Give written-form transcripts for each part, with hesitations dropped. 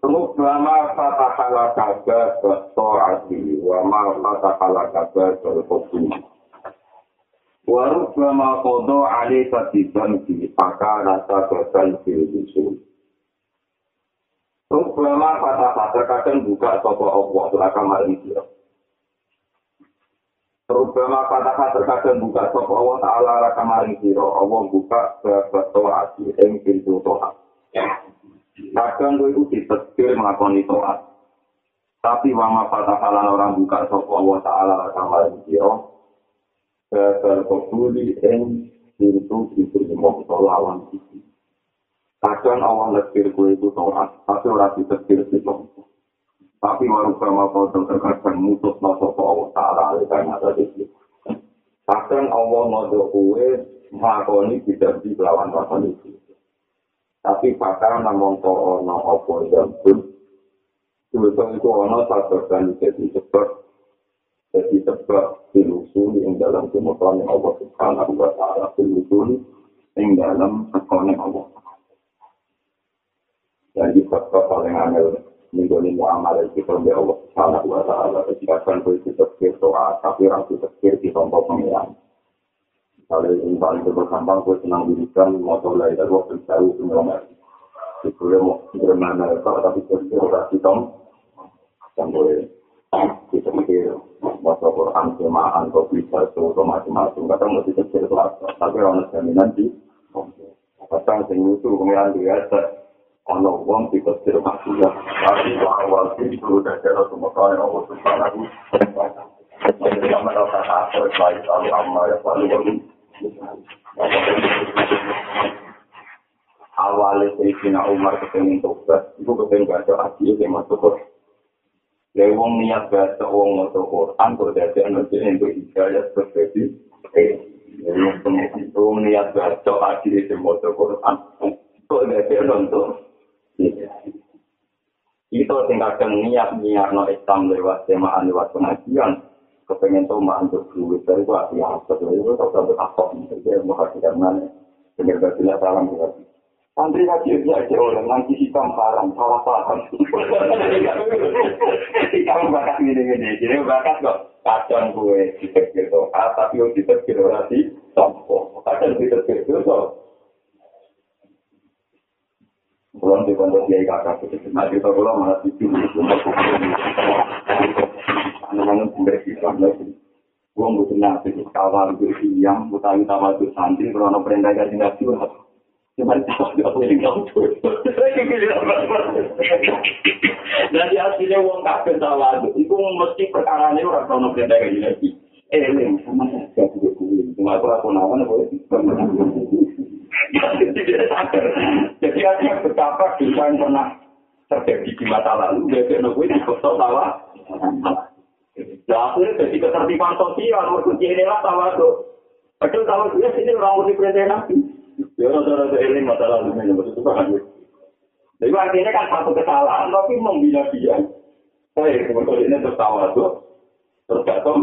Rubama fatakala kabar berso'ati, wama fatakala kabar berkopi. Warubama kodo alika dibanti, maka rasa bersan dirisul. Rubama fatakala kadang buka sopa Allah, belakang hal ini. Rubama fatakala kadang buka sopa Allah, ta'ala rakam hal ini. Allah buka berso'ati, yang pintu to'at. Kadang gue itu ditegir mengakoni sholat, tapi wama patakalan orang buka sopa Allah Ta'ala kamar video berkobuli yang pintu itu dimok lawan sisi. Kadang Allah negir gue itu sholat, tapi orang ditegir gitu. Tapi warubama kodong terkadang mutus no sopa Allah Ta'ala kamar video. Kadang Allah nodok gue mengakoni tidak dilawan mengakoni sisi. Tapi pakar namong to'o no opo jambun. Sebetulnya itu ono sabarkan jadi sebab dilusuri yang dalam kemutuan yang Allah Subhanahu wa ta'ala dilusuri yang dalam kekonek Allah. Jadi sebab paling aneh mengguni mu'amal yang kita oleh Allah Subhanahu wa ta'ala ketika berpikir doa tapi orang berpikir di tombol pengilang. Kalau yang paling berkembang, saya senang dirikan motor lain dari waktu jauh ke Malang. Saya mau bermain tapi saya tidak hitam. Sampai kita mikir motor Quran, semaan, kopi, satu, macam-macam. Kadang masih kecil kelas, tapi orang jaminan di. Kadang saya nyusul kemudian biasa. Kalau orang di kecil maksudnya, tapi awal itu sudah jelas semua kali orang susah lagi. Jadi sama rasa takut, baik sama yang paling awalnya Sayyidina Umar kepengen tobat, itu kepengen baca hadis yang masuk Quran. Jadi orang niat baca orang masuk Quran, berdasarkan nanti untuk hidayah seperti jadi orang niat baca hadis yang masuk Quran, berdasarkan untuk itu tingkatkan niat no Islam lewat jemaah lewat pengajian. Kepengen tomaan berduit dari itu hati yang setelah itu kalau bertakok jadi mau kasih karena dengar tidak salam berarti santri lagi belajar oleh nanti hitam parang salah paham kamu bakat gini jadi bakat kok kadang gue dipikir doa tapi yang dipikir berarti sombong kadang dipikir dosa belum dipandang dia kakak masih tak belum malah tidur anak-anak berkisah lagi. Uang butuh nafsu, kawal bersiang, bukan utama tu santri. Kalau nak perintah gaji nafsu, cuma tahu dia boleh nafsu. Jadi aslinya uang tak kawal. Ibu mesti perkara ni orang kalau nak perintah gaji nafsu. Sama saja juga kuih. Cuma aku nawan boleh. Tidak sadar. Jadi aslinya betapa kita yang pernah terjadi di masa lalu. Jadi nak kuih tak salah. Nah, akhirnya jadi ketertiban sosial, berkunci inilah tawaduk. Padahal tawaduknya sini orang di perintah Nabi. Ya, orang-orang seiling masa lalu, betul-betul banget. Jadi artinya kan satu kesalahan, tapi membina-bina. Saya kemudiannya tertawaduk, tergantung.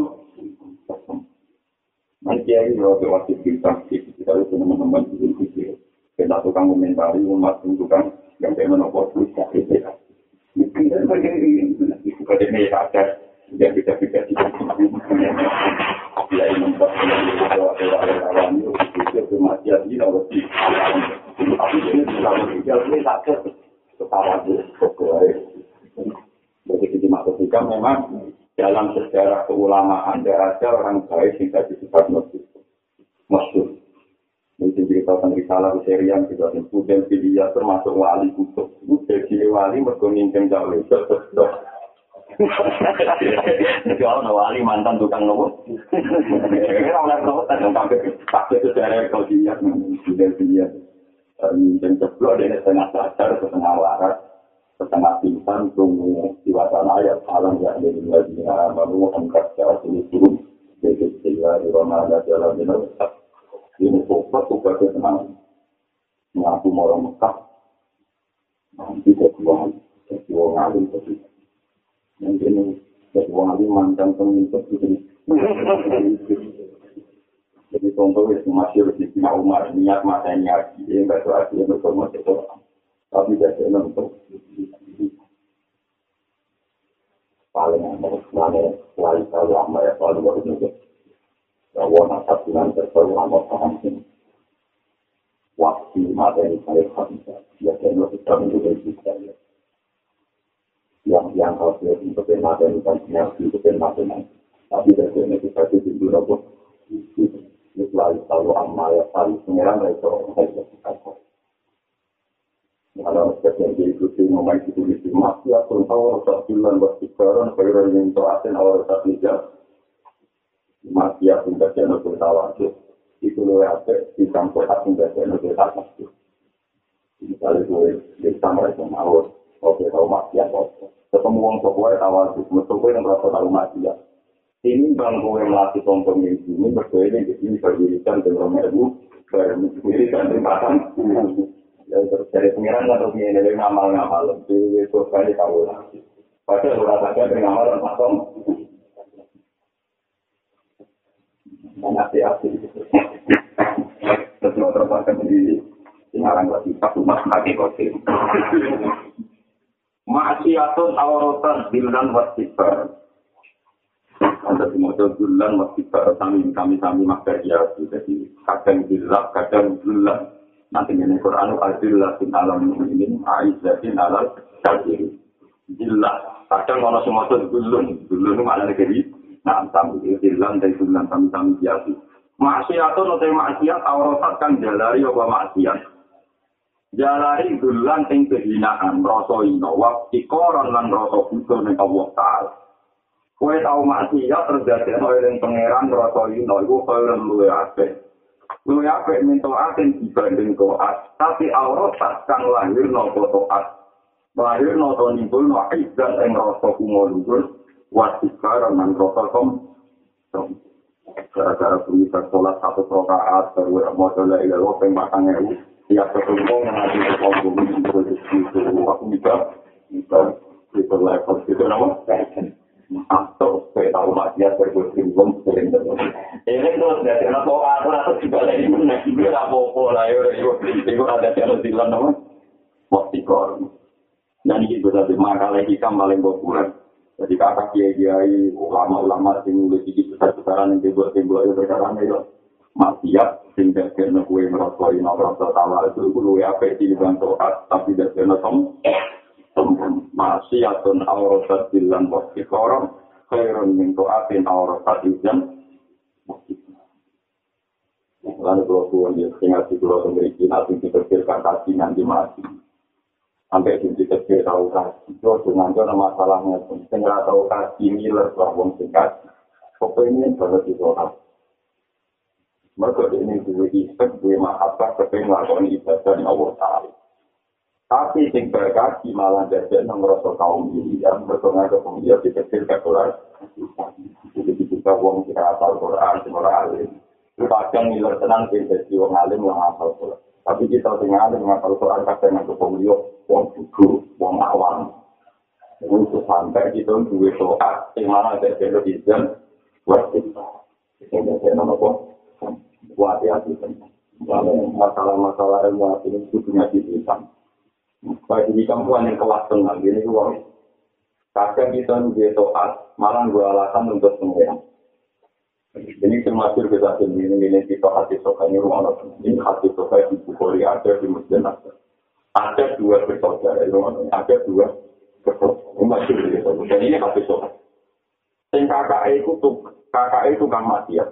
Nanti ya, ini wajib disaksi. Kita harus teman-teman diri-diri. Kita tukang komentari, umat tukang yang saya menopot, kita. Kita bagaimana sadar. Dia bisa dia membuat orang itu itu Matias ini harus di tapi ini harus dijalani sakit kepala jadi maksudnya memang dalam sejarah keulamaan ada orang baik yang disebut masyhur mungkin dikatakan risalah serian juga kemudian dia termasuk wali kutub itu jadi wali berkomitmen jauh lebih kalau nawali mantan tukang nopo, kira-kira orang nopo tak sampai tak sesuai kalau dia Dan ceplok dia setengah sadar, setengah waras, setengah pingsan, tunggu diwasana ayat alam yang dari wajah baru angkat secara sulit-sulit. Jadi sehingga di rumah ada jalan minum. Ini sobat dia senang. Mengaku orang Mekah. Nanti jadi orang alim tadi. Nanti ini jadi orang alim mantan pengikut gitu. Jadi contoh itu masih lebih kena Umar niat matanya dia nggak doa dia berkorban itu, tapi jadinya untuk paling mana kalau lama ya kalau baru itu, kalau nasab bulan terlalu lama tahan waktu matanya paling habis, jadinya kita menjadi kita yang kalau dia itu matanya banyak itu matanya, tapi jadinya kita itu berubah. Selalu tahu amal yang paling pengeran dari seorang sahabat. Kalau sekian jadi tuh memang itu disimak ya pun tahu tak bilang buat sekarang kalau yang terakhir awal tak bijak. Matias pun baca novel tawajuk itu lewat pisang kotak pun baca novel tawajuk. Misalnya tuh pisang mereka mau oke tahu Matias apa. Ketemu orang sekolah tawajuk mesti kau yang berapa tahu Matias. Ini bang kowe melatih kompon ini berdoanya di sini berjulitan dengan merdu berjulitan di batang. Terus dari pengiran atau pengiran dari ngamal-ngamal lebih sekali tahu lagi. Padahal rasanya dengan ngamal patom. Nanti aksi. Terus terpakai di sinarang lagi satu mas kaki kosim. Maksiatun awrotan bilan wasifar. Ada semua jualan waktu kami makan dia jadi kadang jual kadang jualan nanti dengan Quran al-jualan alam ini aisyah alam tajir jual kadang kalau semua jualan mana negeri nah tamu jualan dari jualan kami dia tu maksiat atau nanti maksiat awrotat kan jalari apa maksiat jalari jualan yang kehinaan rosoino waktu koran dan rosok itu mereka waktar. Kau tahu maksiat terjadi oleh pangeran Rasulullah itu kalau luwe ape minta aten dibanding toat, tapi Allah takkan lahir nopo toat, lahir nopo nimbul noai dan engrosok umurul wasikar dan rosokom. Cara tulisat solat satu rokaat terwujud oleh Allah pembatangnya itu tiap tertumpu menjadi sesuatu yang aku bisa diperlakukan itu nama. Atau saya tahu Matias berbuat sering terus. Ini terus dari anak toa atau juga lagi mana? Ibu tak bobo lah, ibu ada cara silan nama. Motikor. Dan ini juga dari makalai hikam paling populer. Jadi kakak kiai ulama-ulama yang mulai sedikit besar-besaran yang dibuat itu sekarang itu Matias sehingga karena kue merosoi merosot tawar itu kue apa sih bukan toa tapi dari anak tom. Maksiatun awrasat bilan wakti koram khairun mintu atin awrasat izan lalu kalau tuan dia ingat di pulau memiliki nanti diterkirkan kaki nanti mati sampai diterkir tahu kaki itu dengan masalahnya sehingga tahu kaki miler bahwa singkat pokoknya banget itu orang mereka ini dua istek dua mahabbah kepengen lakukan ibadah yang Allah Ta'ala. Tapi sing berkaki malah jadi ngerasa kaum dirian bertengah ke pengiat di kecil kekurangan. Jadi kita uang kita hafal Quran, semua alim. Kadang ngiler tenang kita siwang alim yang hafal Quran. Tapi kita tengah alim hafal Quran kadang ke pengiat uang guru, uang awam. Untuk sampai kita dua soal, sing mana jadi lebih dan buat kita. Kita jadi nama pun buat hati kita. Kalau masalah-masalah yang buat ini punya kita. Bagi di kampuan yang kelas tengah, gini uang. Kadang kita nunggu toat, malah gue alasan untuk semua. Ini termasuk kita sendiri, ini kita hati sokanya rumah orang. Ini hati sokanya di Bukhari ada di Masjid Nasr. Ada dua bersaudara rumah orang, ada dua bersaudara. Ini masih bersaudara. Dan ini hati sokanya. Yang kakak itu kan mati ya.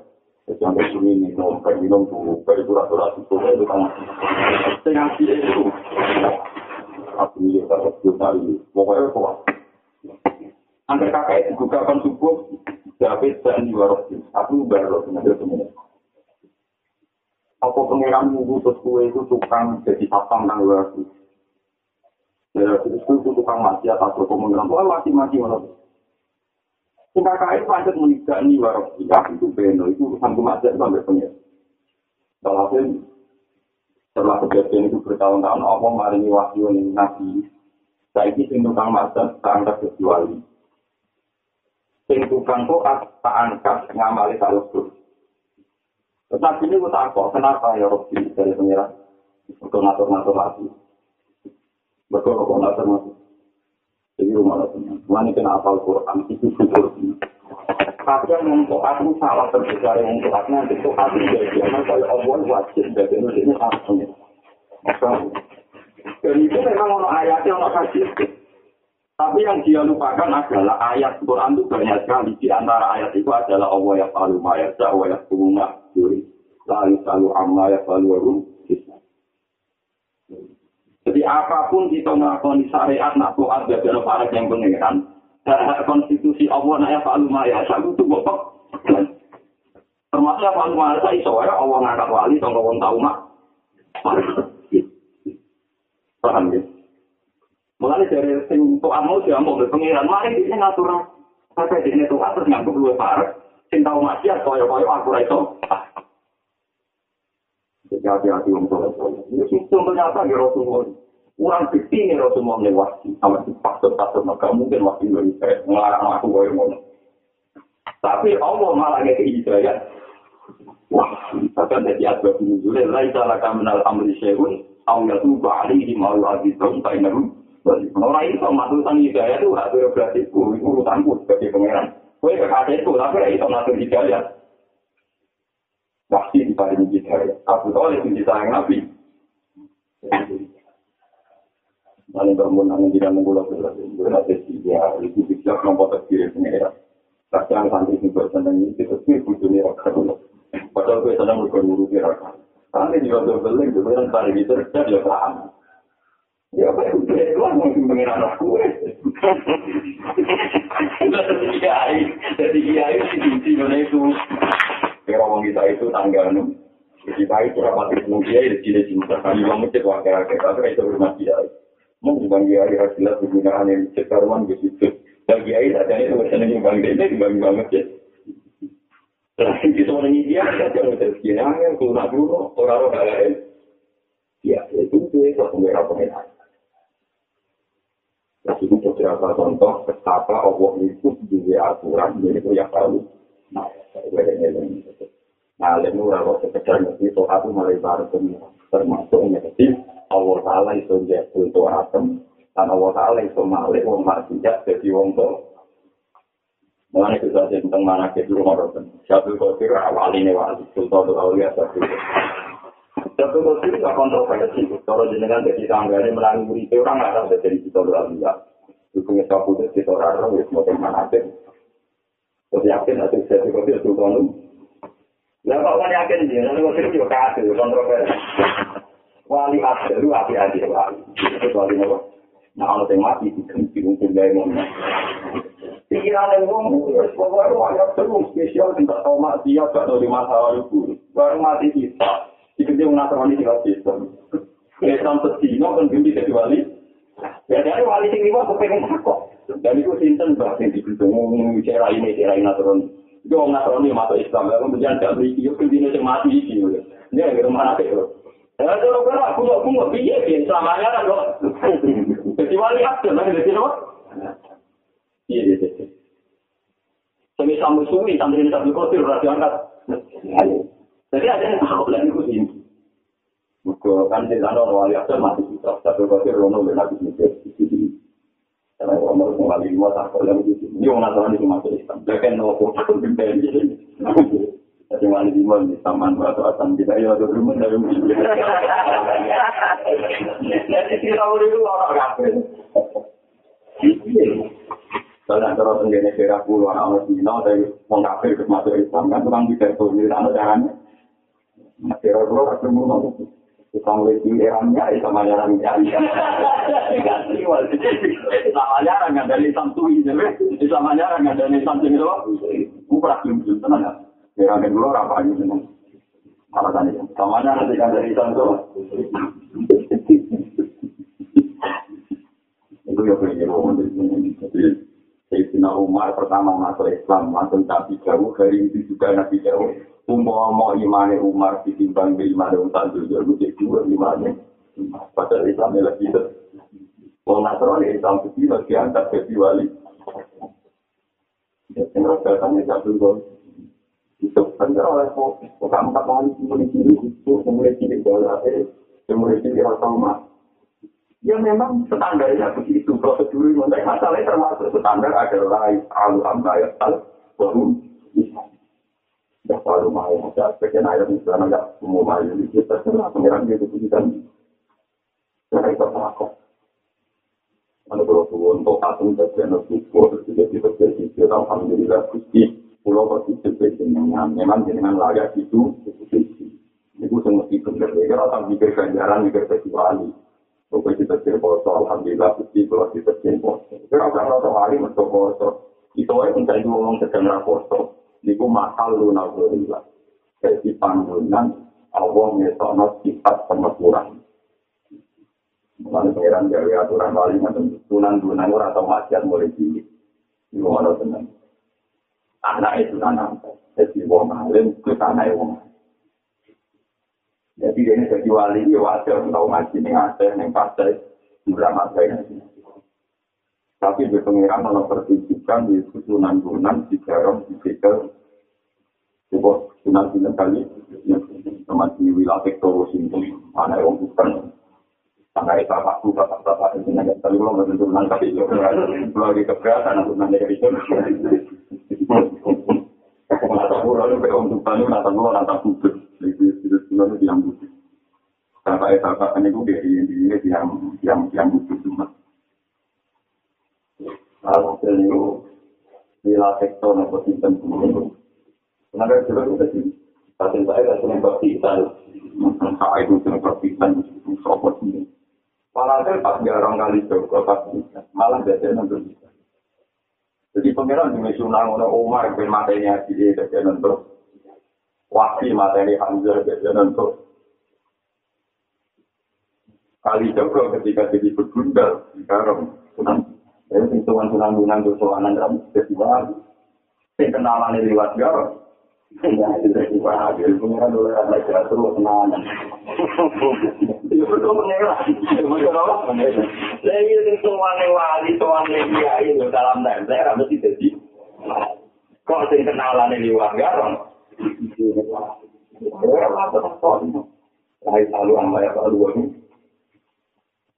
Sampai sini minum tuh, berurat-urat itu kan mati. Yang dia itu. Aku ini dapat jurnali, pokoknya kuat. Angker kakak itu gugapan subuh, David dan Yuwarokin. Aku baru mengambil semuanya. Apa pengiran minggu terus kue itu tukang jadi satpam nang luar itu. Ya terus itu tukang mati atau pengiran kue mati menurut. Kita kait pancet menikah ini warok tidak itu beno itu urusan kematian sampai pengiran. Terakhir setelah kejadian itu bertahun-tahun Allah maringi wahyu ning nabi. Saiki sing tukang maksiat tak angkat kecuali. Sing tukang toat tak angkat ngamali salus. Tetapi ini aku tak kok, kenapa ya Robi dari pengira? Untuk ngatur-ngatur lagi. Betul kok ngatur lagi. Jadi rumah lagi. Wanita hafal Quran itu syukur. Kadang yang toat itu salah terjadi yang toatnya itu toat tidak biasa kalau awal wajib dari Indonesia aslinya. Maka dan itu memang ada ayatnya, ada hadis. Tapi yang dia lupakan adalah ayat Quran itu banyak sekali. Di antara ayat itu adalah Allah yang selalu mayat, Allah yang kumumah, lalu selalu amma, yang selalu warum. Jadi apapun kita melakukan syariat, nak buat bagaimana para yang pengeran, konstitusi Allah yang selalu mayat, itu bopok. Termasuk yang selalu mayat, itu Allah ngangkat wali, orang tahu mak. Paham ya? Mulanya dari sing to'at mau diamuk oleh pengiran, mari ini natural. Sampai di sini to'at terus nyambung luwe parek, sing tau maksiat, koyo-koyo aku raiso. Jadi hati-hati untuk itu. Itu contohnya apa? Ya Rasulullah. Orang bukti ini Rasulullah melewati. Sama si pastor-pastor, maka mungkin waktu Indonesia ngelarang aku koyo-koyo. Tapi Allah malah ngekei hidayat. Wah, bahkan dari asbab nuzulnya, Laisala kaminal amri syai'un. Awal itu balik di malu lagi tahun tak ingat. Orang itu matusan hidayah itu hati beratiku urusanku sebagai pangeran. Kue berkata itu tapi itu matusan hidayah. Pasti dibalik hidayah. Aku tahu itu hidayah nabi. Maling bermunang di dalam bulan berlatih dia itu bisa membuat diri pangeran. Kasihan santri ini bersenang itu sendiri dunia kerana. Padahal kue sedang berguru kerana. Kami juga berbeling, kemudian tadi kita jadi paham. Ya, baik, tuan mungkin pengiran aku. Jadi kiai di itu. Kalau kita itu tanggal 6. Kita itu rapat dengan kiai di sini juga. Kami memucik wakil-wakil, tapi itu rumah kiai. Mungkin bang kiai hasilnya penggunaan yang cekaruan begitu. Dan kiai saja itu bersenang bang dede, bang masjid. Jadi seorang dia kalau tersiang yang keluar dulu orang lain, ya itu juga pemerintah. Jadi itu beberapa contoh betapa Allah itu juga aturan milik yang tahu. Nah, lemur kalau sekedar nanti soal itu melebar termasuk negatif. Allah Taala itu jadi untuk atom dan Allah Taala itu malik orang tidak jadi orang tua. Mengenai situasi tentang mana ke rumah Rosen. Satu kosir awal ini wali sultan awalnya satu. Satu kosir tak kontroversi. Kalau jenengan dari tanggane melanggar itu orang nggak tahu dari kita awalnya. Bukannya satu dari kita orang itu macam mana sih? Tapi yakin atau satu kosir sultan itu. Lepas orang yakin dia, satu kosir juga kasih kontroversi. Wali asal lu hati-hati wali. Itu wali apa? Nah kalau tengah itu mungkin dari mana? Pikiran yang ngomong, baru ada terung spesial tentang tahu mati apa atau di masa lalu baru mati kita. Dikerja menatawani di sistem. Kesan pesino kan gini dari wali. Ya dari wali tinggi wah kepengen takut. Dari itu sinten bahkan dikerja ngomong cerai natron. Jauh natron yang masuk Islam. Kalau berjalan dari itu kemudian cemati itu. Dia yang mana itu? Ya kalau kalau aku nggak biasa selamanya kan loh. Jadi wali apa? Nanti loh. Iya. Sambil suwi, sambil kita berkotir, berarti angkat. Jadi ada yang takut lagi ke sini. Maka kan di sana orang wali asal masih kita. Sambil kotir, rono berlaku di sini. Karena orang harus mengalami lima takut lagi ke sini. Ini orang nasaran itu masuk Islam. Bahkan orang takut bintang di sini. Jadi wali lima di taman atau asam kita, ya ada rumah dari sini. Jadi kita boleh itu orang soalnya terus mengenai daerah pulau anak Cina dari mengkafir ke masuk Islam kan orang bisa turun anak caranya daerah pulau harus semua orang lagi eranya sama orang cari sama orang yang dari Samsui jadi sama orang yang dari Samsui itu bukan belum tenang daerah pulau apa aja alasannya. Samanya nanti kan dari sana. Itu ya penyeru. Sayyidina Umar pertama masuk Islam, langsung tapi jauh, hari itu juga nabi jauh. Umar imane Umar ditimbang imane Umar jauh, jadi dua imane. Padahal Islam yang lagi itu. Kalau Nasrani Islam kecil, lagi antar kecil wali. Ya, kenapa katanya satu gol? Itu benar oleh kamu tak mau mulai cilik itu, mulai cilik bola, mulai cilik otomat. Ya memang standarnya begitu prosedur, tapi masalahnya termasuk standar adalah al-amdayatal baru. Dah kalau mau ada sekian ayat misalnya nggak semua maju itu terserah pengiran dia keputusan. Karena itu pelakon. Kalau perlu untuk satu bagian bersyukur, tidak dipercaya itu alhamdulillah kusti. Pulau positif memang dengan layak itu positif. Ibu semua itu berbeda. Kalau tak mikir ganjaran, mikir kecuali. Kalau kita terpaksa, alhamdulillah positif. Kalau kita terpaksa, kalau orang hari terpaksa, itu orang mencari uang secara terpaksa. Ibu mahal lunak berilah. Jadi panggungan Allah mesono sifat pemurah. Bukan pengiran dari aturan wali macam tunan atau maksiat mulai tinggi. Ibu mana senang. Anak itu anak, jadi wong alim itu anak wong. Jadi ini jadi wali ya wajar tau ngaji ning Aceh ning Pasai ulama saya. Tapi di pengiran ono pertunjukan di sunan-sunan di Garong di Tegal. Coba sunan-sunan kali sama di wilayah Tegal Sintu anak wong bukan. Sangai papaku bapak-bapak ini nang telu lho mesti nang tapi yo lagi keberatan nang dari itu. Kalau orang itu untuk tanu nata kubur, itu sebenarnya yang butuh. Kata-kata ini juga ini yang butuh cuma. Kalau itu bila sektor atau sistem itu, sebenarnya juga sudah sih. Tapi saya sudah berpikir, saya itu sudah berpikir untuk support ini. Malah pas jarang kali juga malah jadi nanti. Jadi pengiran dimensional oleh Umar bin matanya di bagian untuk wakil materi Hamzah bagian untuk kali joko ketika jadi bergundal di Garong Sunan. Jadi hitungan Sunan dosoanan dalam festival. Kenalan dari lewat Garong. Tidak jadi bahaya. Pengiran oleh anak jatuh kenalan. Itu betul pengiran. Betul apa? Jadi tuan wali, tuan kiai itu dalam template harus jadi. Kok sing kenalan di luar Garong? Berapa tahun? Saya selalu ambil dua ini.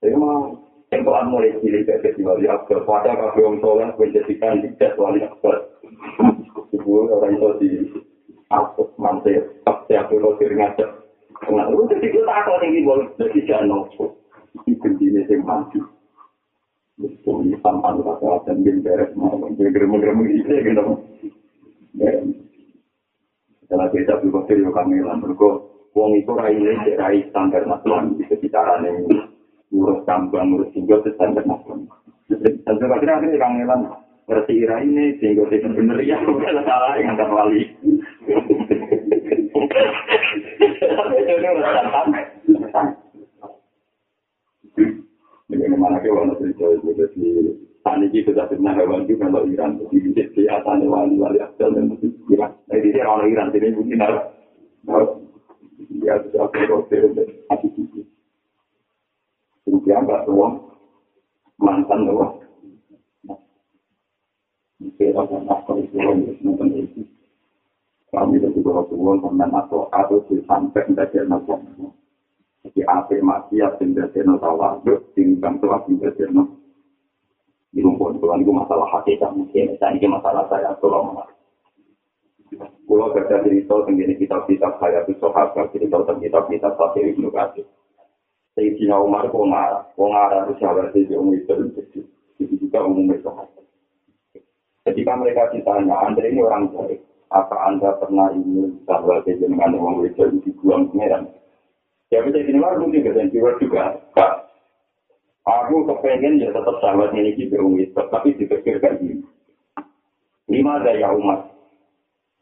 Saya mau tempoan mulai cilik festival di Akbar. Pada kafe Om Solan menjadikan tidak wali Akbar. Sebuah orang itu di Akbar mantir. Setiap pulau ngajak. Nah, itu jadi kita akan ingin boleh jadi channel. Ikan jenis yang maju. Jadi sampan pasal dan beres malam gerem-gerem itu gendong. Setelah kita berpikir yo kami lan mergo wong iku raine rai standar nasional disekitarane urus tambang urus tinggal standar nasional. Jadi standar akhir-akhir kang lan ngerti raine sing kok bener ya ora salah yang antar wali. Dengan mana ke warna cerita itu jadi tani kita dapat menghewani kalau Iran jadi di atas wali-wali asal dan Iran. Jadi dia orang Iran jadi mungkin ada dia sudah terus hati itu. Kemudian ada uang mantan uang. Jadi orang asal itu nonton itu. Kami dari beberapa uang pernah atau sampai dari nafsu. Jadi apa Matias tinggal di Nusantara, tinggal telah tinggal di Nusantara. Di rumput tuan itu masalah hakikat mungkin, dan ini masalah saya tolong. Kalau kerja cerita tentang kitab-kitab saya itu sohabat cerita tentang kitab-kitab saya itu lagi. Sayyidina Umar pengarah itu sahabat itu umum itu, jadi juga umum itu. Ketika mereka ditanya, anda ini orang baik, apa anda pernah ingin sahabat itu dengan orang itu di buang pengeran? Ya bisa gini lah, mungkin kesan jiwa juga. Aku kepengen ya tetap sahabat miliki berumur, tapi dipikirkan gini. Lima daya umat.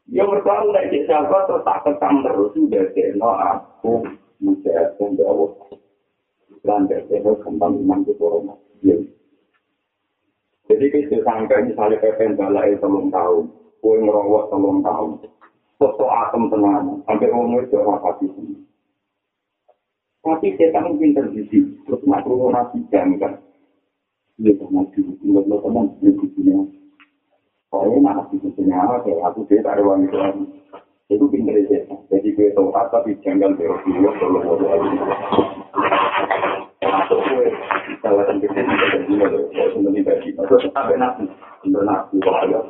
Dia berdoa udah di sahabat terus tak ketam terus udah kena aku menjatuhkan jauh. Dan terus kembali mandi corona. Jadi kita sangka misalnya PPN balai 3 tahun, kue ngerawat 3 tahun, sosok atom tenang, sampai umur itu orang pasti. Tapi kita mungkin terjadi terus makruh nasi jangkar. Dia sama diri, tinggal teman di sini. Soalnya malah di sisinya, kayak aku dia tak ada wangi lagi. Itu pinter aja. Jadi gue tolak, tapi janggal berok dulu, kalau aku. Masuk gue, kalau sampai sini, kalau sendiri bagi. Masuk sampai nasi. Sampai nasi, kalau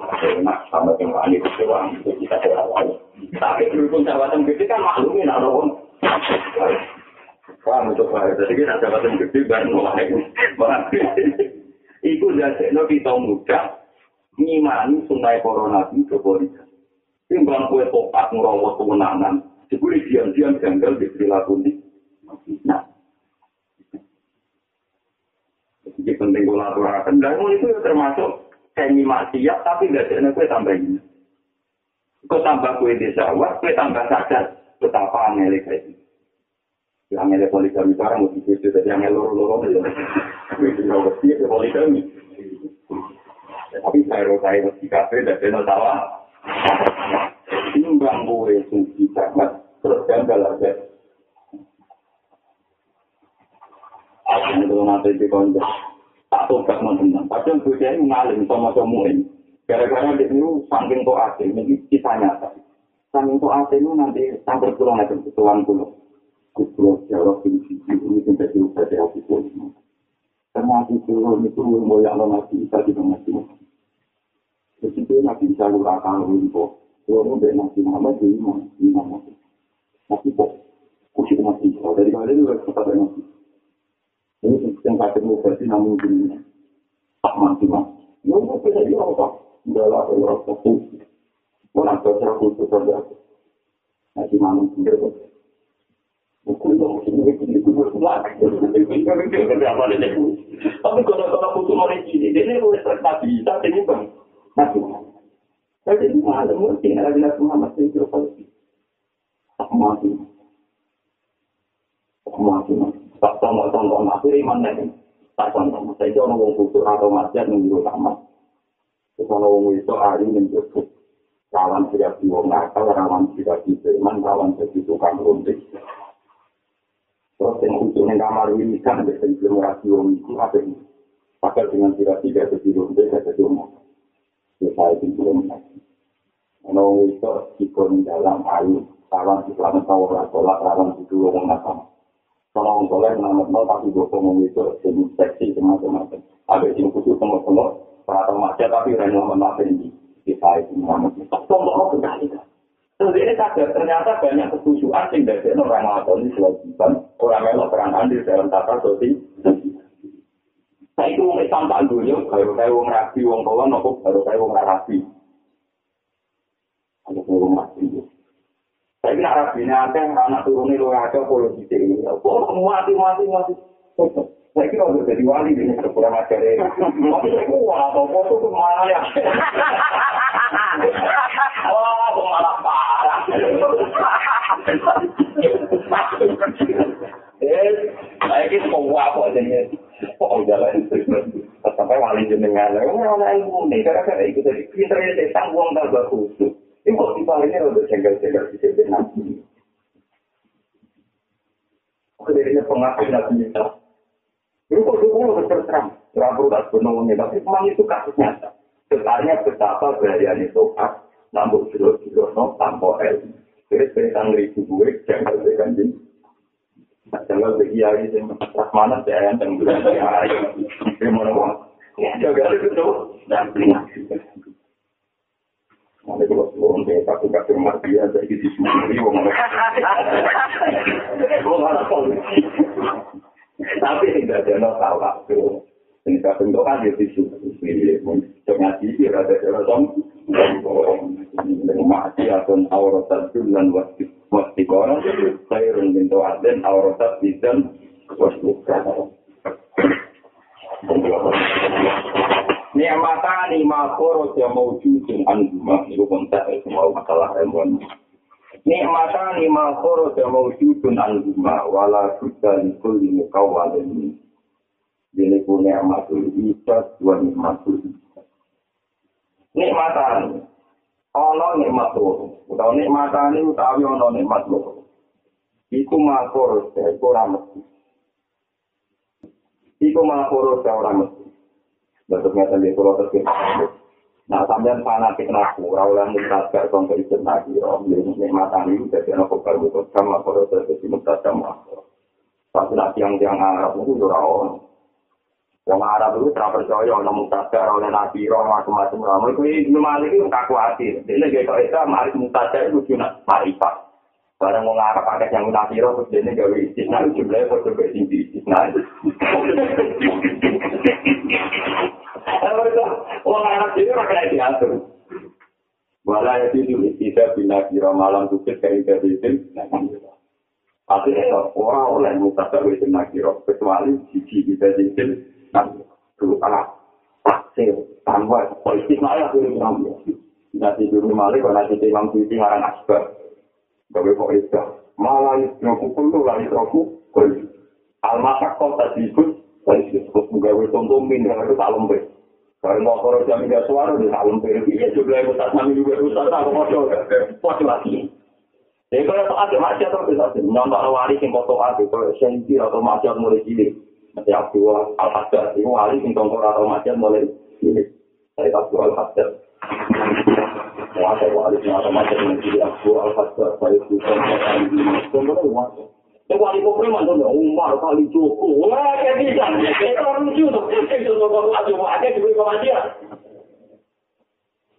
enak, sampai yang lain, kecewa, itu kita terlalu. Tapi berhubung jabatan gede kan maklumin, aduh. Wah, untuk bahaya. Jadi kita jabatan gede, baru mulai. Itu jadinya kita mudah. Ngimani sungai corona di Jabodetabek. Timbang kue topat ngerawat kemenangan, sebuli diam-diam janggal di perilaku ini. Nah, jadi penting kolaborasi. Dan itu termasuk semi maksiat, tapi jadinya kue tambah ini. Kue tambah kue desa, kue tambah sadar betapa aneh ini. Yang ada poligami sekarang, yang ada lorong-lorong, yang ada poligami. Tapi saya mesti kafe dan benar salah. Timbang gue suci sangat terus gagal aja. Aku belum ada di konco. Tak tobat teman-teman. Padahal gue jadi ngalim sama semuanya. Gara-gara dia dulu saking kok asli, ini kita nyata. Saking kok asli itu nanti sampai pulang aja ketuan pulang. Kupulang jawab di sisi ini sampai diubah di hati pulang. Karena aku turun itu memboyak lo ngasih, tadi lo ngasih. Terus itu nanti bisa luar kalung kok. Kalau udah ngasih nama, jadi nama. Ngasih kok. Kusik ngasih. Dari kali itu udah sempat ngasih. Ini yang kata lo berarti namun gini. Tak ngasih mas. Ya udah, beda dia apa? Udah lah, orang satu. Orang satu khusus berarti. Ngasih namun gini kok. Bukan dong, ini berkurang. Ini berkurang apa lagi? Tapi kalau putus orang ini, dia ni boleh terpati, tak terima. Masih. Tapi ni malah mungkin ada bila semua masih terpati. Masih. Tak tonton masih mana ni? Tak tonton. Saya orang orang putus atau masih ada yang berlama. Kalau orang itu hari yang berputus, kawan tidak diorang, kawan tidak diseman, kawan tidak tukang runtik. Terus yang untuk yang kamar ini kan ada generasi orang itu ada ini. Padahal dengan kira-kira itu dirundai, ada dirundai. Saya itu dirundai. Kalau itu ikon dalam air, kawan di selatan tawaran sholat, kawan di dua orang nasam. Kalau sholat, nama-nama tapi gosong itu jenis seksi, semacam-macam. Habis yang khusus sama-sama, para remaja tapi renama-nama ini. Saya itu dirundai. Tolong kembalikan. Terus ini sadar, ternyata banyak kesusuan yang dari orang Malang selatan. Orang Malang perangan di dalam tata sosial. Saya itu orang Islam tak dulu, baru saya orang Rabi, orang Kawan, aku baru saya orang Rabi. Ada orang Rabi. Saya ini Rabi, nanti anak turunnya luar ada polo di sini. Oh, mati. Saya kira udah jadi wali, ini ada kurang ajarin. Tapi saya kuat, apa itu kemana ya? Wah, aku malah parah. Saya ini kuat kok jadinya. Kok jalan sampai wali jenengan. Orang-orang ilmu ini, karena itu tadi. Kita ini tanggung tambah khusus. Ini kok dibaliknya udah jenggal-jenggal di sini nanti. Kedirinya pengakuan nanti minta. Rupa dulu terserang, rabu tak penuhnya, tapi memang itu kasus nyata. Sebenarnya betapa berhadian itu khas, namun kilo-kilo, tanpa el. Jadi sekitar 1.000 duit, janggal berganjil. Janggal bergiari, rasmanan, saya yang tenggelam, saya yang tenggelam. Janggal itu, dan pelingat. Nanti kalau sebelum saya takut kasih Matias, saya isi sendiri, orang-orang polisi. Tapi tidak ada yang tahu waktu. Tidak bentukan dia disini. Jangan disini, ada yang tahu. Mati atau aurotat dan wakti koran. Saya rungintu aden, aurotat dan wakti koran. Ini nikmatani ma khoro ya mawjudun anhuma niku kontak semua masalah ilmu nikmatani ma khoro ya mawjudun anhuma wala sudan kulli qawalin dene punya nikmatul ikhlas wa nikmatul nikmatani ana nikmat loro utawa nikmatani utawi ana nikmat loro iku ma khoro ya ora mesti iku ma khoro ya ora mesti bentuknya tadi kalau terkait, nah sambil fanatik naku, rawalan mutasi konflik lagi, orang jadi nikmatan itu jadi anak kepala butuh sama kalau terjadi mutasi sama. Tapi nanti yang Arab itu jurau, yang Arab itu terpercaya orang mutasi rawalan nabi orang macam-macam ramai, kui normal itu tak kuatir. Jadi kalau Islam harus mutasi itu cuma marifat. Barang mau Arab ada yang nabi orang jadi gawe istisna jumlahnya berbeda istisna. Orang anak itu rakyat diatur. Walau itu tidak bina kira malam bukit dari itu. Tapi orang oleh muka terus bina kira kecuali cici kita itu nanti tu anak pasir tanpa politik malah belum nampak. Nanti dulu malah kalau nanti memang cici orang asper. Tapi kok itu malah itu kumpul lagi aku. Almasak kau tadi pun. Polisi terus menggawe contoh mineral itu tak lembek. Kalau mau korup jam tiga suara dia tak lembek. Ia jumlah besar kami juga besar tak kotor. Kotor lagi. Jadi kalau ada macam atau besar, nampak wali yang kotor ada. Kalau senjir atau macam mulai cilik. Nanti aku alhasil. Ibu wali yang kotor atau macam mulai cilik. Saya tak jual alhasil. Macam wali atau macam mulai cilik aku alhasil. Saya bukan macam ini. Wali Kopri mandono Umar kali Joko. Wah, ketiga. Orang lucu tuh. Itu nomor aja ada di Matias.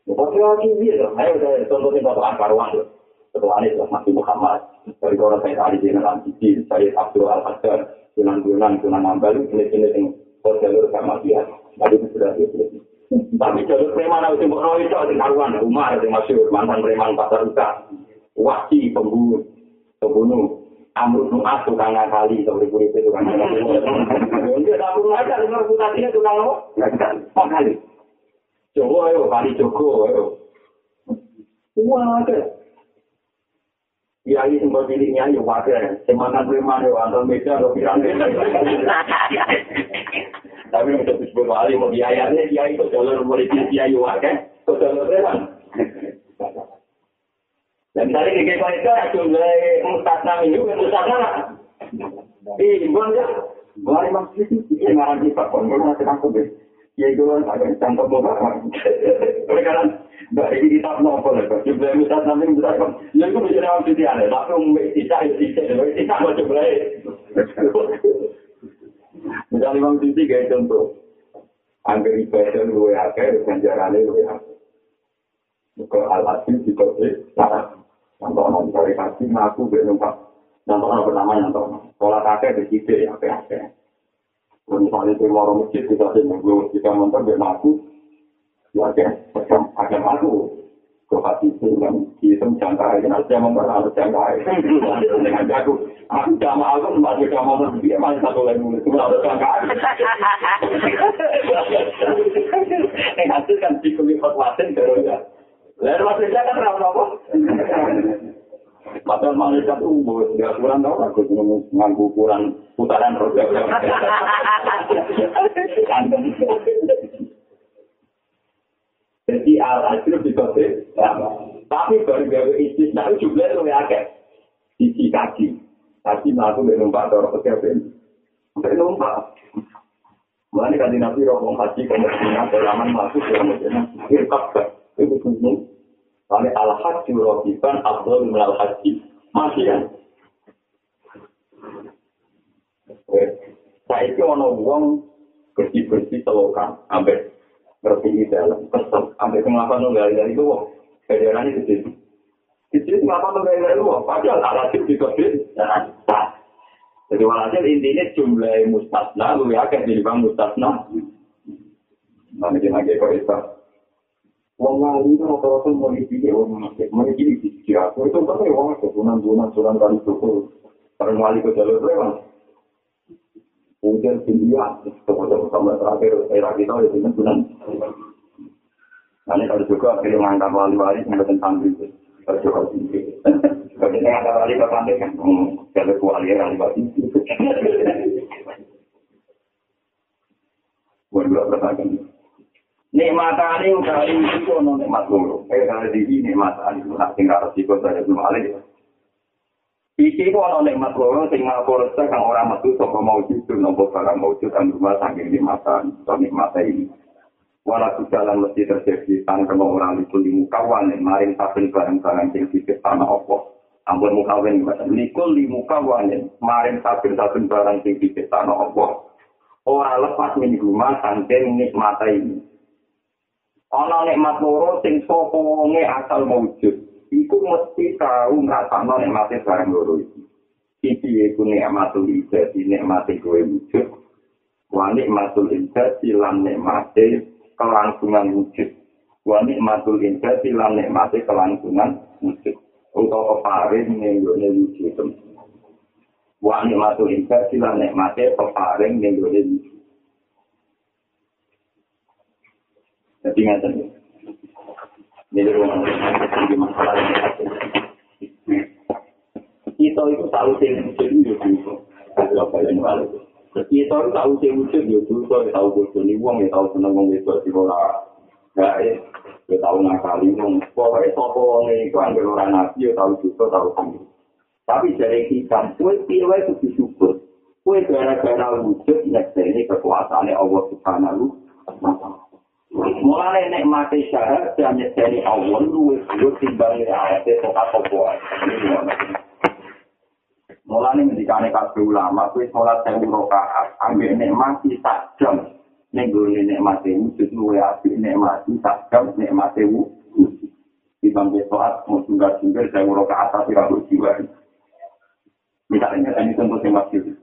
Bupati lagi dia. Ayo saya contohin Bapak Karwan tuh. Ketua Anies Masih Muhammad. Dari orang saya tadi di dalam sisi saya Abdul Al-Hasan, Sunan Ambal, ini sing jalur sama dia. Tadi sudah dia. Tapi jalur preman itu Mbok Roy itu Karwan Umar yang masyhur mantan preman Pasar Rusak. Wasi pembunuh. Amrul Nu'ah tukang ngakali, seorang-orang tukang ngakali. Dia tak perlu ngakali, reputasinya tukang apa? Ngakali. Jogo, ayo, kali Jogo, ayo. Wah, ada. Ya, ini sempat pilihnya, ayo, wadah. Semanan-semanan, ayo, antar meja, ayo, pirang-pirang. Tapi, untuk disebut wali, mau biayanya, dia itu jalur politisi, ayo, wadah. Itu jalur-jalur. Dan tadi kita kaya jumlah mustahna minggu dan mustahna lah. Imbon ya, boleh maksud dia ngarang di Pakon Mulya aku deh. Ya itu kan ada contoh bapak. Perkaran dari kitab novel jumlah mustahna minggu dan Pakon. Ya itu bisa dalam titik ada, tapi tidak jumlah. Misalnya bang titik kayak contoh, angker ibadah luwe akeh, ganjarane luwe akeh. Muka alasin di kota Tarap. Nampak orang dari kaki, aku berlompat. Nampak orang bernama yang tahu. Kalau kakek berkide, ya kakek. Misalnya di luar masjid, kita seminggu, kita nonton berlaku. Ya kakek, agak malu. Ke hati itu, kita jangka aja, saya memperlalu jangka aja. Dengan jago, aku jama aku, masih jama aku, dia masih satu lagi mulut, cuma ada jangka aja. Yang hasil kan, dikulit perwasin, terusnya. Lain maksudnya kan rawa-rawa. Padahal manusia itu nggak kurang tahu lah. Nganggu kurang putaran roda. Jadi al-ajrib dikotip. Tapi baru gawe istisna itu jumlah itu akeh. Sisi kaki. Kaki aku menumpak dorong kekepin. Menumpak. Mulanya kan di Nabi Rohong Haji Kemersinan Beraman masuk Kemersinan. Hirkap. Itu penting. Kami al-haji rohiban abdul minal haji. Masih kan? Saya itu ada uang bersih-bersih telokan. Sampai bersih dalam. Sampai kenapa nunggali-ngali itu uang. Kejadiannya kecil. Kecil kenapa nunggali-ngali uang. Padahal al-haji dikecil. Jadi walhasil intinya jumlah mustasna. Lu yakin jadi bang mustasna. Kami jenagi kok itu. Wong itu rata-rata mengikuti orang masjid, mengikuti dikira. Itu kan orang kebunan-bunan, suran-suran itu. Karena wali ke jalur lewat. Mungkin India, sama-sama terakhir era kita di sini bulan. Nanti kalau juga kirim angka wali-wali mengenai santri itu, kalau juga tinggi. Bagi angka wali bapak santri kan, kalau kuali yang wali itu. Buat dua pertanyaan. Nikmat alim kali itu non nikmat dulu. Kalau di sini nikmat alim nak tinggal resiko saja belum alim. Iki itu ada nikmat lorong, sehingga korsa kan orang matu, sopa mawujud, nombor barang mawujud, dan rumah sanggih nikmatan, sopa nikmatan ini. Walau jalan mesti terjadi, tanpa orang itu di mukawan, maring saben barang-barang yang dikit tanah opo. Ampun mukawan, nikul di mukawan, maring saben-saben barang yang dikit tanah opo. Orang lepas di rumah, sanggih nikmatan ini. Ada nikmat lorong, sehingga sopa wonge asal mawujud. Iku mesti tahu ngerasakno nikmati barang loro iki. Iki iku nikmatul ijad, nikmati kowe wujud. Wa nikmatul ijad lan nikmati kelangsungan wujud. Wa nikmatul ijad lan nikmati kelangsungan wujud. Utawa paring ning gone wujud. Wa nikmatul ijad lan nikmati paring ning gone wujud. Tapi ngaten. Kita itu tahu wujud itu. Kita itu tahu wujud itu, tahu wujud ini, tahu senang wong itu di bola. Gae, tahu ngakali wong, pokoke sapa wong iku anggere ora nabi tahu juga tahu seneng. Tapi jare kita kuwi piye kudu syukur. Kuwi gara-gara wujud nek dene kekuasaane Allah Subhanahu wa taala. Mulai nikmati syarat dan nyetani awal luwes luwes timbang ayat tokoh-tokohan. Mulai ngendikane kabeh ulama kuwi salat 1000 rakaat, ambek nikmati sak jam. Ning gone nikmati wujud luwes apik nikmati sak jam nikmati wujud. Timbang salat mung sungguh-sungguh 1000 rakaat tapi ra kuwi. Misalnya kan itu contoh masjid.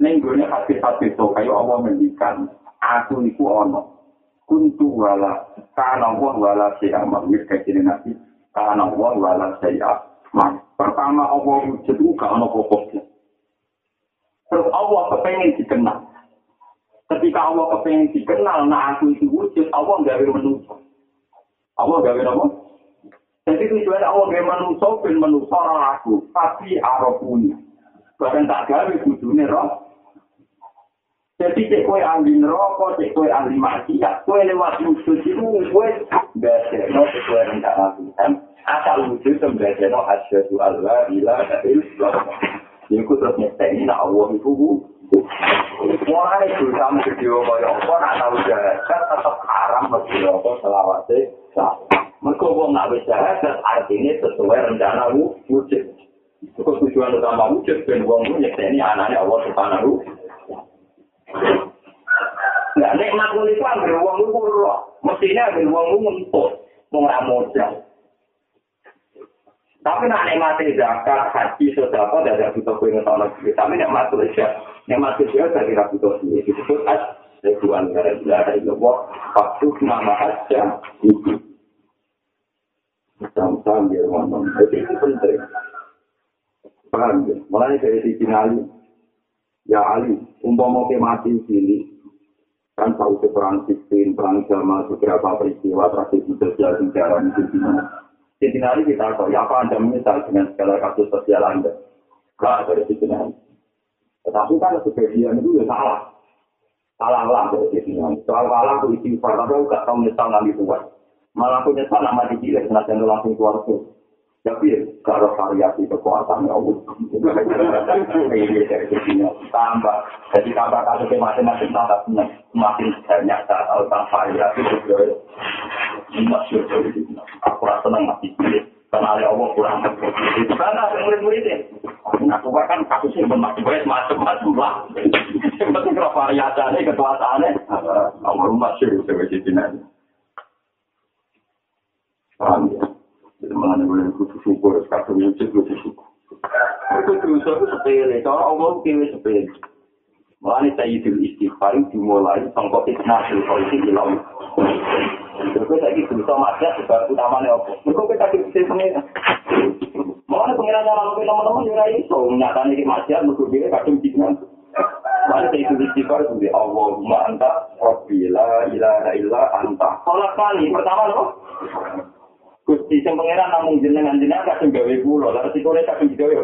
Ning gone hati-hati to kaya apa mendikan aku niku ono kuntu wala kana wa wala saya amir kecil nabi kana wa wala saya man pertama Allah wujud gak ono pokoknya terus Allah kepengin dikenal ketika Allah kepengin dikenal nah aku itu wujud Allah gawe manusia Allah gawe apa jadi tujuan Allah gawe manusia ben manusia aku pasti arabuni bahkan tak gawe wujudnya roh. Jadi cek kue ahli neraka, cek kue ahli maksiat, kue lewat wujud itu kue berdasarkan sesuai rencana Tuhan. Asal wujud itu berdasarkan asyhadu an la ilaha illallah. Jadi aku terus nyetek ini, nah Allah itu wujud. Mulai berusaha mengedewa kaya apa, nak tahu jahat, tetap haram mengedewa selawatnya. Mereka orang nak berjahat, artinya sesuai rencana wujud. Itu tujuan utama wujud, dan orang itu nyetek ini anaknya Allah Subhanahu. Nah, nikmat itu ambil uang itu pura. Mestinya ambil uang itu untuk mengamodal. Tapi nak nikmati zakat, haji, sedekah, tidak butuh pengetahuan lagi. Tapi nikmat itu tidak kira butuh ini. Disebut as tujuan dari Allah. Waktu nama aja itu. Sampai dia ngomong, itu penting. Paham? Mulai dari sisi nali. Ya Ali, umpama ke mati sini kan tahu perang Sistin, perang Jamal, beberapa peristiwa tragis sosial sejarah itu gimana. Sistin Ali kita tahu, ya apa Anda menyesal dengan segala kasus sosial Anda? Gak dari Sistin Ali. Tetapi kan sebagian itu ya salah. Salah-salah dari Sistin Ali. Soal-salah aku istighfar, tapi aku gak tahu menyesal nanti Tuhan. Malah aku nyesal sama di gila, senang dan langsung keluar tuh. Tapi kalau variasi kekuatan Allah, tambah, jadi tambah kasusnya masing-masing tambah makin banyak kalau tambah variasi itu, masih jauh. Aku rasa senang masih pilih, karena Allah kurang terpilih. Karena murid-muridnya, nak buat kan kasusnya macam-macam lah. Seperti kalau variasinya kekuatannya, Allah masih jauh. Paham ya? Mana boleh kutu syukur, kata wujud kutu syukur. Kutu syukur sepele, kalau Allah kewe sepele. Mana Sayyidul Istighfar dimulai sangkot Isnadul Polisi di laut. Terus lagi kutu Matias sebab utamanya apa? Mereka kita kisah pengira. Mana pengira dalam nama-nama yang lain itu, nyatanya di Matias, mereka kadang-kadang. Mana itu istighfar itu Allahumma anta rabbi la ilaha illa anta. Salat kali pertama lho. Gusti sing pangeran namung jenengan-jenengan kasing gawe kula, lha sikone kasing gawe.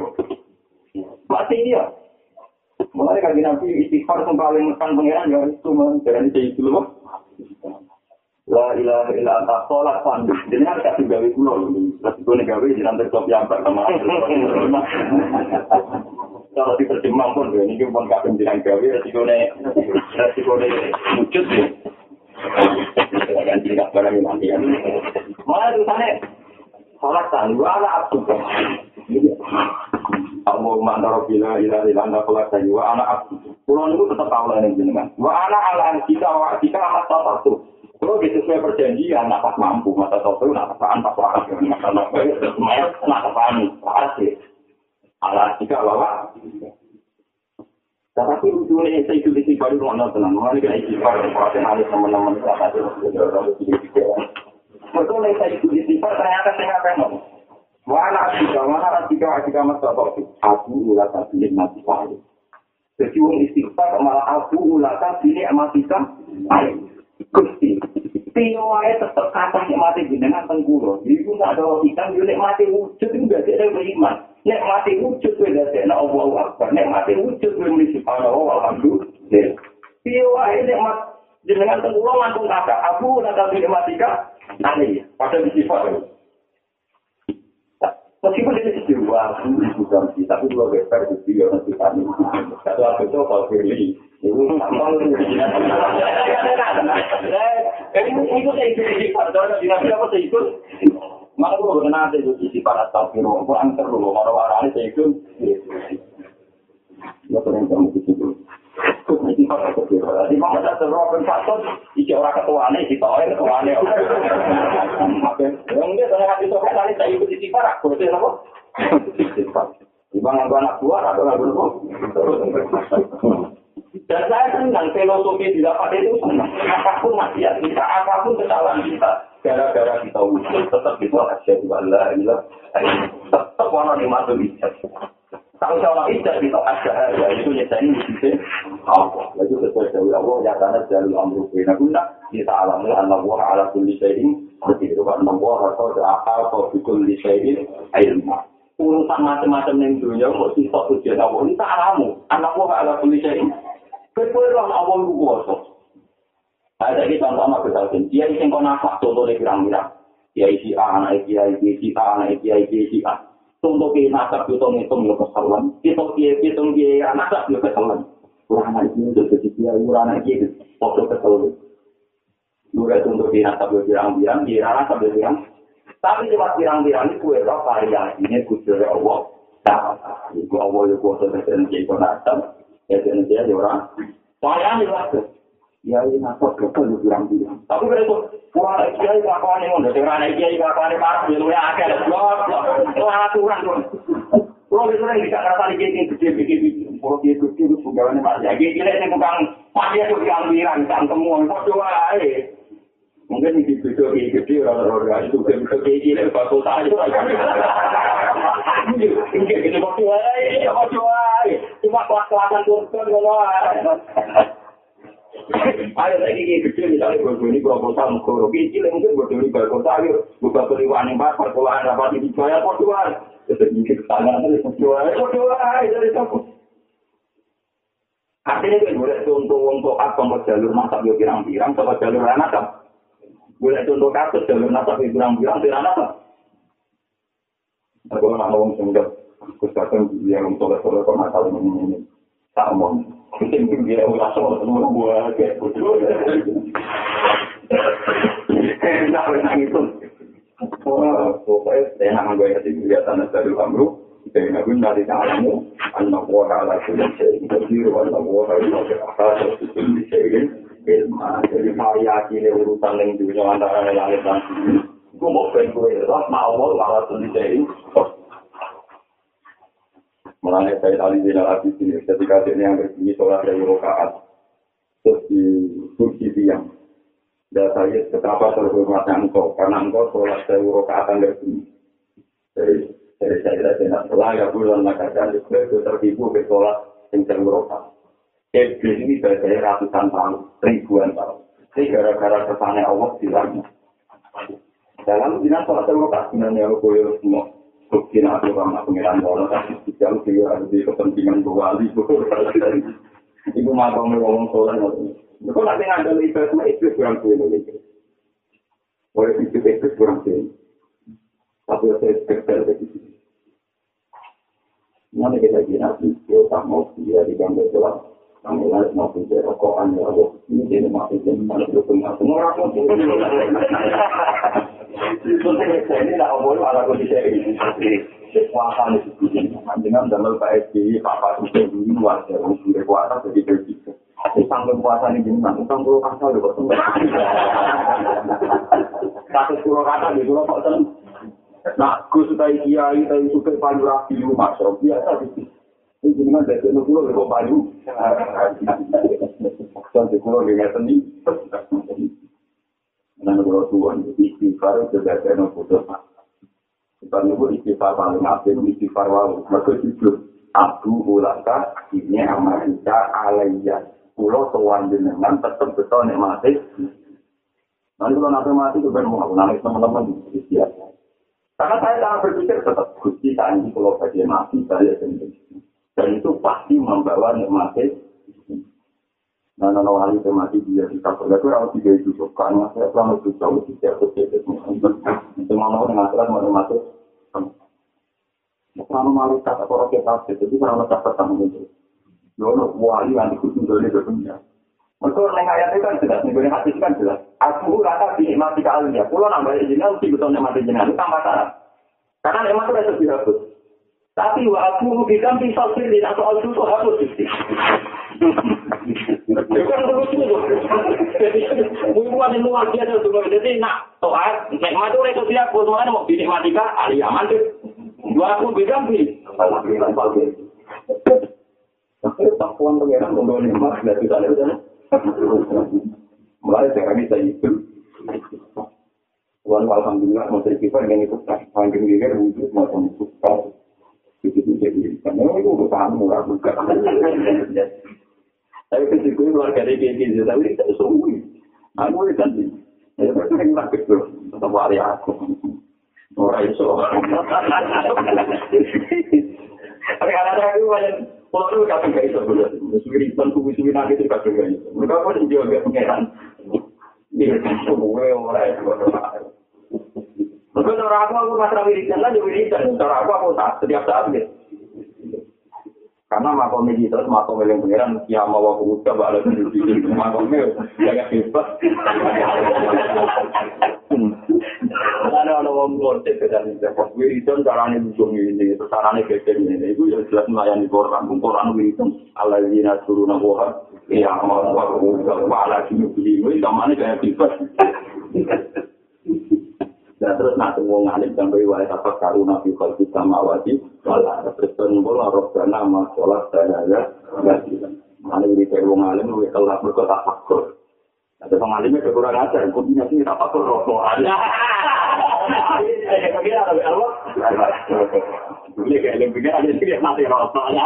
Mati dia. Mulai kan nabi istighfar sing paling kan pangeran ya itu men derani itu lho. La ilaha illa anta salat kali jenengan kasing gawe kula lho. Lha sikone gawe jenengan tetep yang pertama. Kalau diterjemah pun, ini pun gak penjelang gawe, resikonya wujud ya. Kita ganti gak barang mati ya. Malah tulisannya, sholat tanggwa ala abdu. Allahumma antara bila ila anta sholat tanggwa ala abdu. Pulau itu tetap Allah yang jenengan. Wa ala al-anjika wa akika amat satu. Kalau sesuai perjanjian, napas mampu, mata satu, napasaan, pas waras. Mata napasaan, waras ya. Alat jika bawa, tapi untuk ini saya ikut istighfar itu orang tenang. Orang ini istighfar berpasangan hari teman-teman saya ada orang istighfar. Betul ini saya ikut istighfar ternyata saya pengen. Mana jika masa waktu aku ulat tadi mati kali. Sesiung istighfar malah aku ulat tadi mati kali. Kusti. Tiwai tetap kata mati dengan tengkulo. Jadi tidak ada ikan jual mati wujud itu tidak ada beriman. Nek mati wujud kuwi dadi ana Allah Akbar. Nek mati wujud kuwi mesti ana Allah alhamdulillah. Piye wae nek mat jenengan tenggulo mangkung kata aku ora kate matematika nane. Padahal iki sifat. Tapi kok iki jiwa iki kan tapi dua gestar iki yo nek kami. Satu apa to kalau perli. Ibu sama lu. Jadi itu iki padahal dinamika apa itu? Maka itu benar ada sisi para taufiro, aku angker dulu, kalau arahnya saya ikut, ya sering kamu disitu. Sisi para taufiro, di mana ada seorang pencatat, isi orang ketuanya, isi orang ketuanya. Yang dia tanya hati sobat, nanti saya ikut sisi para, berarti apa? Sisi para. Di mana anak buah, atau anak buah. Dan saya senang, filosofi didapat itu senang. Apapun maksiat kita, apapun kesalahan kita. Gara-gara kita wujud, tetap itu asyhadu an la ilaha illallah. Tetap orang yang masuk ijab. Kalau seorang ijab, kita asyhadu itu nyatakan di sisi Allah. Lalu sesuai dari Allah, nyatakan dari amru bin guna, kita alami Allah ala kulli syai'in qadir. Wa Allah qad ahata bi kulli syai'in ilma. Urusan macam-macam yang dunia, kok sifat ujian Allah, kita alamu. Allah ala kulli syai'in. Kebetulan Allah luas. Ada lagi contoh anak bersalin. Dia isi konak contohnya pirang-pirang. Dia isi A, anak isi A, anak isi A. Contoh ke nasab hitung-hitung ya keselan. Hitung ke nasab ya keselan. Kurang anak isi, kurang anak isi. Waktu keselan. Dua contoh ke nasab ya pirang-pirang, kira nasab ya pirang. Tapi lewat pirang-pirang ini kue roh variasinya kudul ya Allah. Iku Allah ya kuasa bersenjai konasab. Ya senjai orang. Soalnya ini waktu. Ya ini nasab betul bilang-bilang. Tapi kalau orang kiai kelakuan yang udah orang kiai kelakuan yang parah, jadi orang agak blok blok. Itu aturan tuh. Kalau itu orang tidak kerasa kiai yang gede-gede, kalau kiai gede itu pegawainya macam kiai yang bukan Matias itu yang bilang tentang temuan berdoa. Mungkin di video kiai gede orang-orang itu kiai gede itu bakal tahu. Mungkin kita berdoa, cuma kelas-kelasan turun berdoa. Ada lagi kecil misalnya berdiri berkotaan mukoro kecil mungkin berdiri berkotaan buka keliwan yang pas perkolaan dapat dijual perkotaan sedikit tangan terus jual perkotaan dari toko. Artinya kan boleh untuk apa jalur nasab pirang-pirang atau jalur nasab boleh untuk kasus jalur nasab pirang-pirang tidak nasab. Kalau nak ngomong sendiri, khususkan yang untuk masalah ini tak omong. Mungkin dia ulas soal semua buat kayak bodoh. Enak enak itu. Wah, pokoknya saya nak menggaya si kegiatan dari kamu. Saya nak guna dari kamu. Anak buah alat sudah saya interview. Anak buah itu berasal dari saya. Ilmu dari variasi urusan yang dunia antara langit dan bumi. Gue mau pengen ras mau alat sudah saya. Malah saya tadi dalam hadis ini, ketika dia yang berbunyi sholat dari rokaat, terus di kursi siang, dan saya betapa terhormatnya engkau, karena engkau sholat dari rokaat yang berbunyi. Jadi saya tidak layak bulan maka saya tertipu ke sholat yang dari rokaat. Iblis ini bahasanya ratusan tahun, ribuan tahun. Ini gara-gara kesannya Allah silangnya. Dalam dinas sholat terluka, sebenarnya aku boleh semua. Buktiin aku sama pengiran bola, tapi sejauh juga ada kepentingan berwali. Ibu maafkan ngomong sholat. Kau nanti ngadal ibadah, Iblis kurang kuih. Oleh Iblis kurang kuih. Tapi saya spekter dari sini. Nanti kita gini, kita mau dia digambar sholat. Kami harus mampu jadi rokokan ya Allah. Ini jadi maksudnya, karena itu semua orang mampu. Ini tidak boleh malah kondisi ini. Kekuatan itu begini. Dengan dalam Pak SBY, Pak Pasus, yang dulu wajah, orang sudah kuasa jadi berjika. Tapi tanggung kuasa ini gimana? Utang puluh kasar juga. Kasus puluh kasar di puluh kasar. Nah, kusutai kiai, tapi sukai pandu rapi rumah. Biasa gitu. Ini cuma dari pulau ke Bayu. Dari pulau ke Gateni. Dari pulau Tuhan. Istighfar itu dari pulau Pak. Sebenarnya itu istighfar paling akhir. Istighfar wawu. Maka itu Abdu ulaka ini amarita alaiya. Pulau Tuhan dengan tetap betul nikmati. Nanti kalau nanti mati itu benar. Aku nangis teman-teman. Istighfar. Karena saya cara berpikir tetap gusti tadi kalau bagian mati saya sendiri. Dan itu pasti membawa nikmatnya. Nah, kalau hari mati dia kita berada, itu harus tiga hidup. Karena saya selama itu jauh, tidak berpikir. Itu mau mengatakan, mau nikmatnya. Kalau malu kata orang kita, itu karena kita bertanggung jawab. Lalu, wali nanti khusus dari dunia. Mereka orang ayatnya kan jelas, negara hati kan jelas. Aku rata di mati ke alamnya. Pulau nambah izinnya, mesti betul nikmatnya jenang. Itu tambah tanah. Karena nikmatnya sudah dihapus. Tapi aku bidang pisau sendiri, aku altu itu harus sih. Bukan terus itu. Bukan di luar dia itu cuma jadi nak toat, nikmat oleh itu dia pun mana mau dinikmati ka ahli aman tuh. Dua aku bidang pisau. Tapi takpuan pengiran untuk nikmat dari kita sana. Mulai saya bisa itu. Tuhan alhamdulillah menteri kita yang ikut panggil dia wujud macam suka. Itu jadi karena itu bukan murah juga. Tapi ketika luar dari kiri kita itu sungguh. Aku lihat tadi. Ya betul yang tak betul. Tapi hari aku orang itu. Tapi karena aku banyak orang itu kata kayak itu. Mesti tentu mesti nak itu kata kayak itu. Mereka pun juga pengeran. Dia semua orang itu. Maka cara aku pasrah wiridan lah, wiridan. Cara aku saat, setiap saat gitu. Karena makomnya gitu, makomnya yang pengeran, ya mau aku buka, bakal duduk di sini. Makomnya, jangan bebas. Karena ada orang ngortek, wiridan caranya bujung ini, caranya bebek ini. Itu jelas melayani koran, koran wiridan. Alladzina suruna boha, ya mau aku buka, bakal duduk di sini. Sama ini kayak bebas. Dan terus nak tunggu ngalim sampai wali apa karuna fikal kita mawati malah terus ternyumpulah rohkana masalah sadaya gajian ngalim di tunggu ngalim lebih telah berkata faktor ada pengalimnya berkurang ajar kuncinya sini tak faktor rohkana saya kira lebih Allah boleh kayak yang begini ada sih yang mati rohkana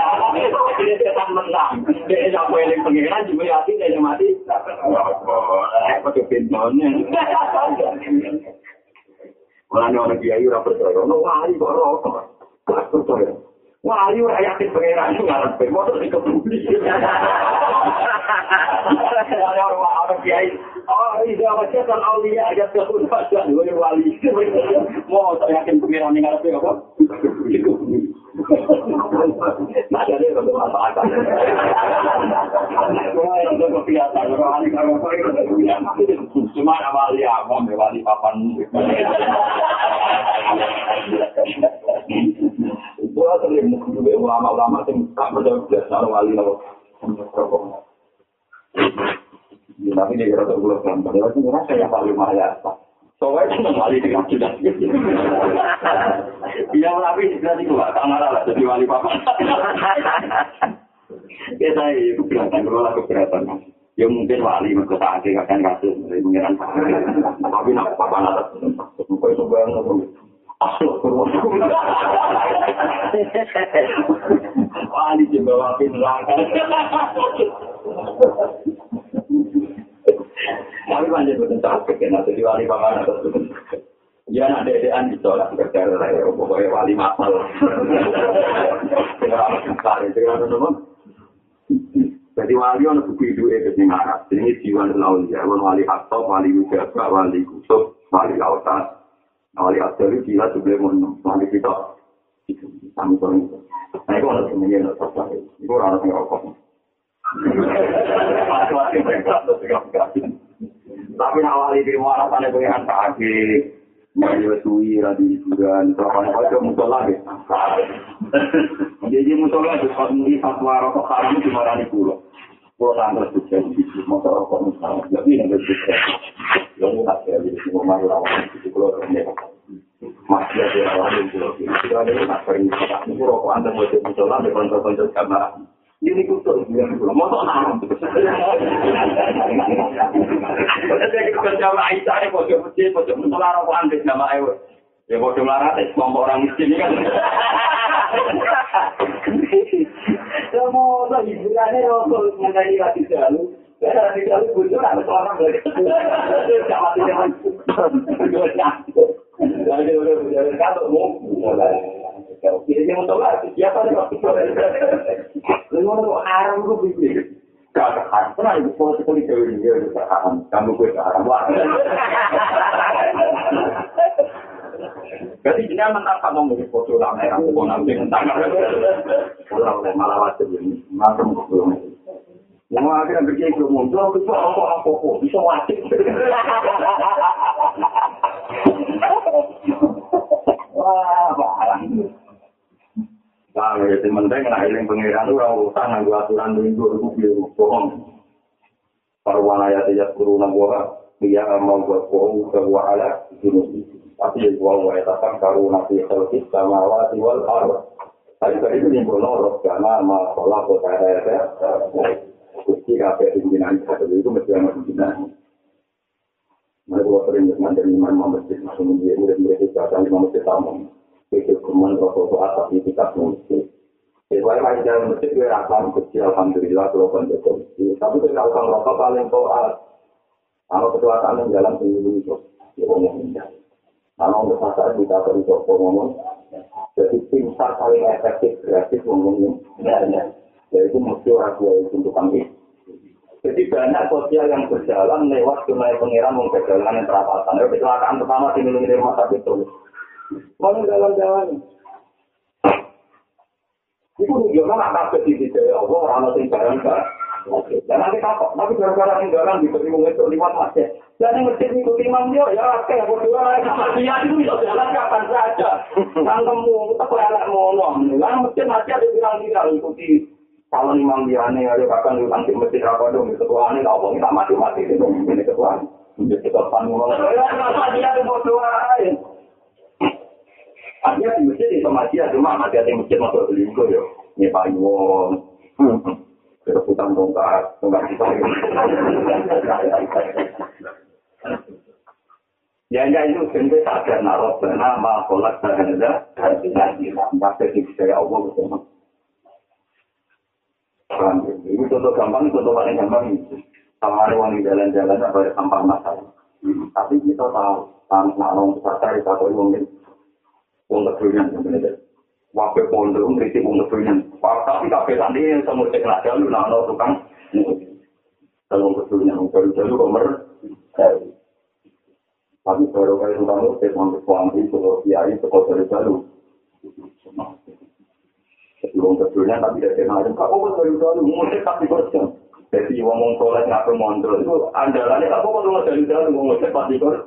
ini dia tak menang dia yang boleh pengiran juga hati dia yang mati pakai pintonnya orang-orang kiai ora percaya, ono wali kok ora percaya. Wali ora yakin pengeran itu ngarepe, motor dikebuli. Orang-orang kiai, oh iya macet kan aulia aja terus pasang dhewe wali. Motor yakin pengeran ning ngarepe apa? Dikebuli. Nah, jadi itu masalah. Orang itu biasa, orang ini kalau cuma awal ya, mau mewali papan. Gua sering menghubungi ulama-ulama yang tak berdaya seorang wali lalu. Tapi dia kira-kira ulang tahun, dia merasa yang paling mahal. Soalnya itu wali dengan sudah. Dia tapi jadi gua tak marah lah jadi wali papan. Ya saya itu keberatan, kalau keberatan. Ya mungkin wali mereka akan kasus dari pengiran tapi nak papan atas muka itu banget asal kurang wali dibawa ke neraka Tapi banyak betul sakit kan, atau diwali paman atau betul. Ya nak dedean ditolak kerja raya, pokoknya wali masal. Tengah besar, tengah nomor. Jadi wali orang bukti dua itu ngarap. Ini jiwa laut ya, wali atau wali juga, wali kutub, wali lautan. Wali asal itu jiwa sebelum wali kita. Kami orang itu. Nah itu orang semuanya orang sasar. Itu orang yang okok. Masing-masing mereka harus berkata. Tapi awal di rumah rasanya pengen sakit. Menyusui, radhi hiburan. Terlalu banyak musola deh. Jadi musola itu mungkin fatwa rokok haram cuma rani pulau. Pulau tanggul juga di motor rokok musola. Tapi yang berbeda. Yang mudah ya di rumah lawan di pulau terdekat. Masih ada lawan di pulau. Kita ada yang sering di pulau rokok antar wajib musola di kontor-kontor kamar. Ini kutuk, mau tak tahu. Saya kira jamaah Aisyah ni bodoh mesti bodoh melarang orang di jamaah itu. Ya bodoh melarang, kelompok orang miskin ni kan. Semua orang hiburan ni orang menari lagi selalu. Lagi selalu bodoh ada seorang lagi. Jamaah jamaah itu. Jadi orang kata mau mulai. Kalau dia mau tolak, siapa dia pasti tolak. Lalu orang itu begini. Kalau kan pernah itu polisi itu dia berkata, kamu boleh arah buat. Jadi dia menangkap kamu di foto lama yang aku nanti tangkap. Kalau malah waktu ini, macam belum. Yang akhirnya begini itu muncul itu apa-apa bisa wajib. Wah, barang. Nah, jadi penting nak hilang pengiran tu, orang usah nanggu aturan minggu biru bohong. Parwana ya tidak perlu nangguah, dia mau buat bohong keluar ala jenis. Tapi buang wajatan karuna fiqhis sama watiwal arwah. Tapi tadi tu yang bolong, karena masalah kota raya. Kucing apa pimpinan itu mesti ada pimpinan. Mereka sering bermain dengan masjid masing dia murid-murid datang di masjid tamu. Itu kemudian rokok atas itu tak mungkin. Sebab ada dalam masjid dia akan kecil, alhamdulillah kalau kan betul. Tapi kalau kan rokok paling koal, kalau ketuaan dalam ilmu itu, dia ngomong indah. Kalau bahasa kita perlu ngomong, jadi tim sar paling efektif kreatif ngomongnya. Jadi mesti orang yang untuk kami. Jadi banyak sosial yang berjalan lewat jumlah pengiran menggagalkan yang terapatan. Kecelakaan pertama di rumah sakit itu. Mana jalan-jalan? Itu juga nak takut di sini. Allah ramah tinggalan. Dan nanti takut. Tapi gara-gara tinggalan di sini mungkin terlibat macet. Dan yang mesti mengikuti dia, ya kayak berdua sama dia itu bisa jalan kapan saja. Tangkemu, kita pelak monom. Dan mesti masih ada viral-viral ikuti. Kalau memang dia aneh, ada bahkan di lantik mesti rapat dong, ketua aneh, kalau kita mati-mati itu menjadi ketua aneh. Jadi kita panggul. Dia ada berdua aneh. Artinya di masjid itu masih ada, cuma masih ada masjid masuk selingkuh ya. Ini paling wong. Kereputan bongkar, bongkar kita. Ya enggak itu, sendiri tak ada narot, karena maaf kolak, tak ada, bahasa kisah ya Allah bersama. Ini contoh gampang, contoh paling gampang. Sama ada orang di jalan-jalannya, banyak sampah masalah. Tapi kita tahu, tanpa orang besar, kita tahu orang untuk tujuan sebenarnya. Waktu pondok kritik untuk tujuan. Tapi kafe tadi semua ceklah jalur, nana tukang. Kalau untuk tujuan jalur komer. Tapi baru kali tukang itu untuk suami untuk kiai sekolah jalur. Untuk tujuan tapi tidak macam. Kalau jalur jalur mesti tapi korang. Jadi orang mengkolat ngapa mondol itu andalannya. Kalau kalau jalur jalur mesti pasti korang.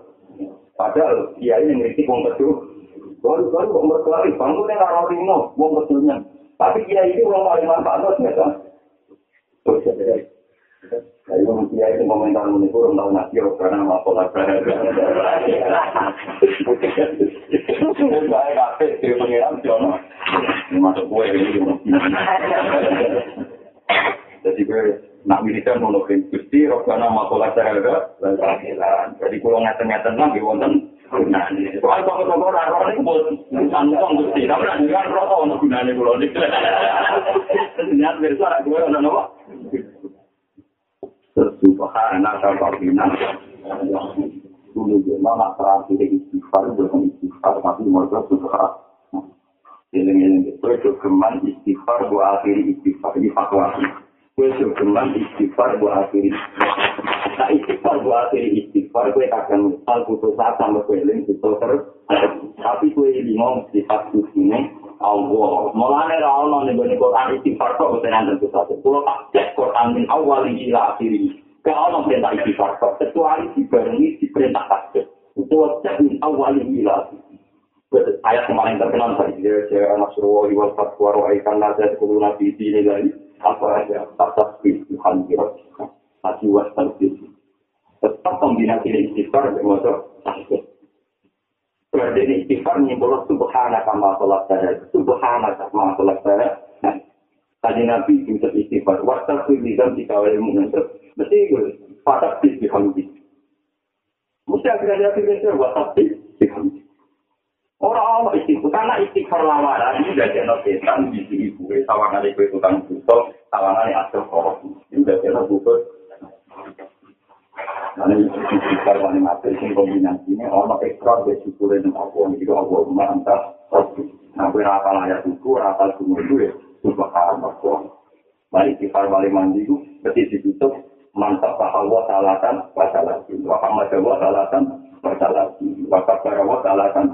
Padahal kiai yang kritik untuk tujuan. Baru-baru orang berkelari, bangunnya orang ringan, orang betulnya. Tapi dia itu orang paling manfaat, ternyata. Terus ya, jadi orang dia itu komentar menikmati orang tahu nasi, karena masalah berada. Saya kaget, dia pengiram, dia masuk gue, jadi gue nak militer monoklin kusti, karena masalah berada. Jadi kalau ngeten-ngeten lagi, wonten. Gunanya. Soal bangsa-bangsa orang-orang ini buat nantong gusti. Tapi ada juga rokok untuk gunanya pulau ini. Ternyata bersuara gue ada nama. Subhanallah Rabbina dulu malah terakhir istighfar bukan istighfar tapi mereka subhanallah ini itu keman istighfar buat akhir istighfar di fatwa itu keman istighfar buat akhir tak istighfar buat akhir istighfar gue akan hal putus asa mengkeliling putus tapi gue bingung sifat ini Allah, mulanya rawan dengan Quran istighfar kok bertenan tentu saja. Kalau tak Quran min awal ila akhiri, kalau perintah istighfar kecuali dibarengi di perintah tasbih. Itu wajib min awal ila akhiri. Ayat kemarin terkenal tadi, ya Nasrullah wal fatwa ra'aikan nazat kuluna fi dinillah. Apa aja tasbih Tuhan kita. Masih wasal itu. Tetap kombinasi istighfar dengan tasbih. Berarti ini istighfar menyimpulkan subhanaka ma'asalat saya. Subhanaka ma'asalat saya. Tadi Nabi itu istighfar. Waktu itu dikawal ilmu. Mesti itu. Watak dihamdi. Mesti akhirnya dikawal. Watak dihamdi. Orang-orang istighfar. Karena istighfar lamaran. Ini sudah jenak setan. Di sini gue. Tawangan gue tukang tutup. Tawangan asal koros. Ini sudah jenak buka. Karena istighfar paling atas ini kombinasinya orang ekstra bersyukurin dengan Allah itu Allah rumah entah nah gue rapal ayat itu, rapal sumur itu ya subhanallah balik istighfar paling mandi itu berarti ditutup mantap Allah salatan wasalati wakamad Allah salatan wasalati wakabara Allah salatan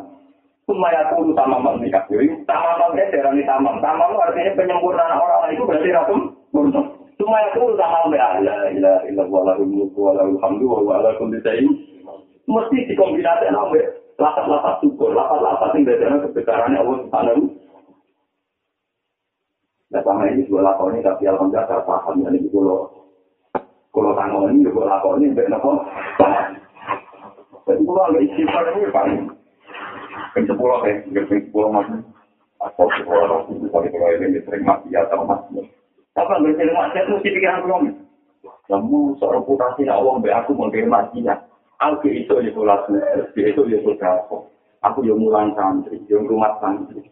semuanya itu sama-sama dikasih sama-sama ini sama-sama artinya penyempurnaan orang itu berarti ratum murni cuma itu sama Allah la ilaha illallah wa la hamdu wa la kulli syai mesti dikombinasi ambe lapat-lapat syukur lapat-lapat sing dadane kebesarannya Allah Subhanahu wa taala iki dua lakone tapi alhamdulillah terpaham ya niku kula tangoni yo lakone ben napa ben kula iki parane paling ben kula ben kula mati apa kula kula ini sering mati atau mati apa berarti maksud mesti pikiran kami. Kamu seorang putasi nak uang be aku mengkematinya. Aku itu yang pulas, itu yang puteraku. Aku yang mulan santri, yang rumah santri.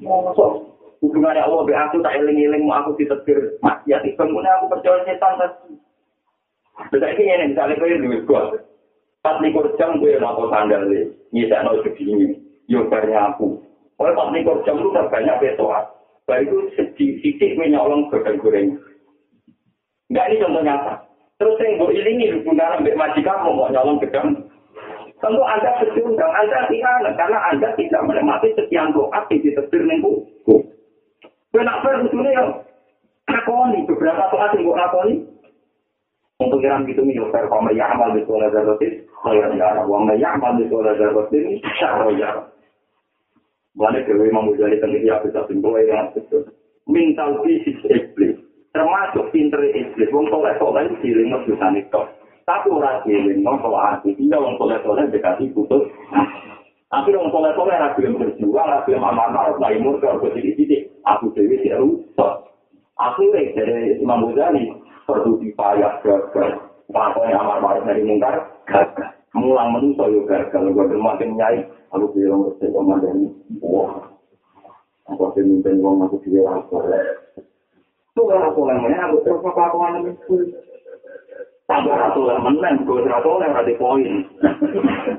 Maksud hubungan ada uang be aku tak eling-eling mau aku ditegur maksiat. Kemudian aku percaya setan lagi. Tetapi ini misalnya kau yang duit gua, 4 jam gue nak kau sandal ni. Ni tak nak begini. Yang karya aku. Oleh 4 jam tu terbanyak betoat. Baru sedikit menyolong goreng-goreng. Enggak, ini contoh nyata. Terus yang gue ilingi hubungan sampai majikan mau nyolong gedang. Tentu Anda sedundang, Anda tidak. Karena Anda tidak menemati setiap doa di tebir minggu. Benar-benar usulnya yang rakoni. Beberapa doa yang gue rakoni. Untuk yang gitu, misalnya, kalau ya'amal di sholah zarrotin, kalau ya'amal di sholah zarrotin, syahro ya'amal. Mulanya Dewi Mamudjali Tenggiri Abis Abimboe yang betul. Mental fisik iblis. Termasuk pinter iblis. Wong soleh-soleh siling ngebusan itu. Tapi orang siling ngebusan hati. Tidak orang soleh-soleh dikasih putus. Tapi orang soleh-soleh ragu yang berjuang, ragu yang aman-aman, ragu yang murka, ragu sidik-sidik. Aku Dewi tidak rusak. Aku dari Mamudjali perlu dipayah gagal. Pakon yang aman-aman dari mungkar, gagal. Mulang menuso yo gagal. Gue bermakin nyai. Aku bilang mesti sama dengan wah, aku akan minta uang aku dia lapor. Tuh aku lemahnya, aku terus apa aku lemah itu. Tambah aku lemah menang, aku terlalu lemah di poin.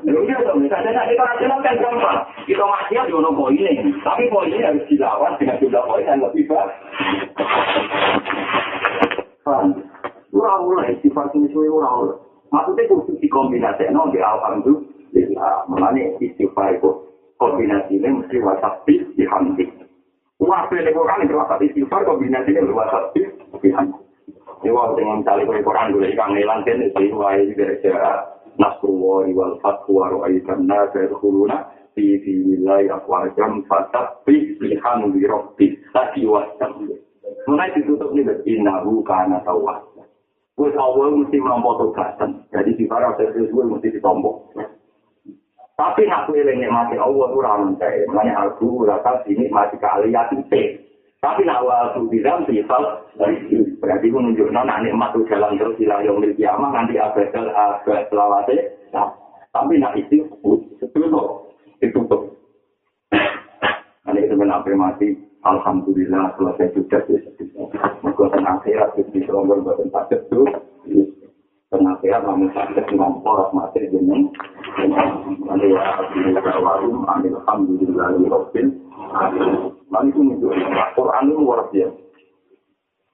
Jadi kalau misalnya nak dikatakan kan gampang, kita masih ada jono poin, tapi poinnya harus dilawan dengan jumlah poin yang lebih besar. Faham? Uraul lah, sifat ini semua uraul. Maksudnya khusus dikombinasi, no di awal tu. Mengenai istighfar itu kombinasinya mesti wasabih dihamdi wabih di Quran itu wasabih istighfar kombinasinya wasabih dihamdi ini waktu yang mencari Quran dulu ikan ngelantin itu wajib berjaya nasruwari wal fatwa ru'aidana berhuluna bidinillahi akwajam fasabih dihamdi rohbih tadi wasabih mengenai ditutup ini inahu kana tawah terus awal mesti merompok tugasan jadi di para serius gue mesti ditombok. Tapi nak kue nikmati Allah tu ramen saya, maknanya aku rasa sini masih kali ya tipe. Tapi nak awal tu bilang sifat berarti menunjuk nak nikmat tu jalan terus hilang yang berkiamat nanti abad selawase. Tapi nak itu ditutup. Nanti sebenarnya mati, alhamdulillah selesai sudah. Menggunakan akhirat di dalam berbuat tempat itu. ya kami sakit ngompor masih jeneng. Ada ya di warung ambil alhamdulillah rabbil alamin. Mari tunjuk Al-Qur'an luar biasa.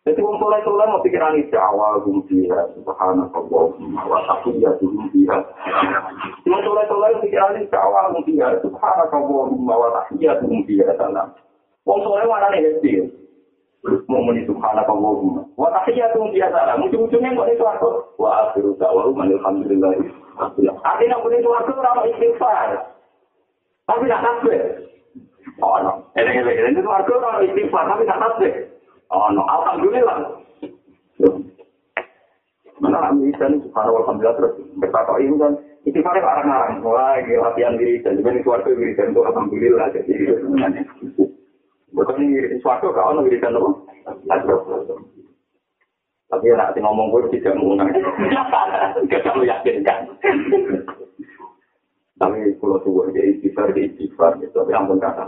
Jadi wong soleh-soleh mau pikiran itu awal gumpilah subhanallah wa taqiyya gumpilah. Wong soleh-soleh pikiran itu awal gumpilah subhanallah wa taqiyya gumpilah salam. Wong soleh warane hati. Momen itu subhanallah wa taqiyya gumpilah salam. Ujung-ujungnya kok itu aku wa akhiru da'wa alhamdulillah. Artinya boleh itu aku ora istighfar. Tapi nak takbir. Oh no, ini keluarga orang istighfar tapi tak tasbih. Oh no, alhamdulillah. Mana kami ini subhanallah alhamdulillah terus bertakwa ini kan istighfar itu arang-arang. Wah, latihan diri dan juga keluarga diri dan untuk alhamdulillah jadi sebenarnya. Bukan ini suatu kalau diri dan apa? Tapi nak ngomong gue tidak mengundang. Kita lu yakinkan. Tapi kalau suwon dia istighfar gitu. Tapi ampun kata,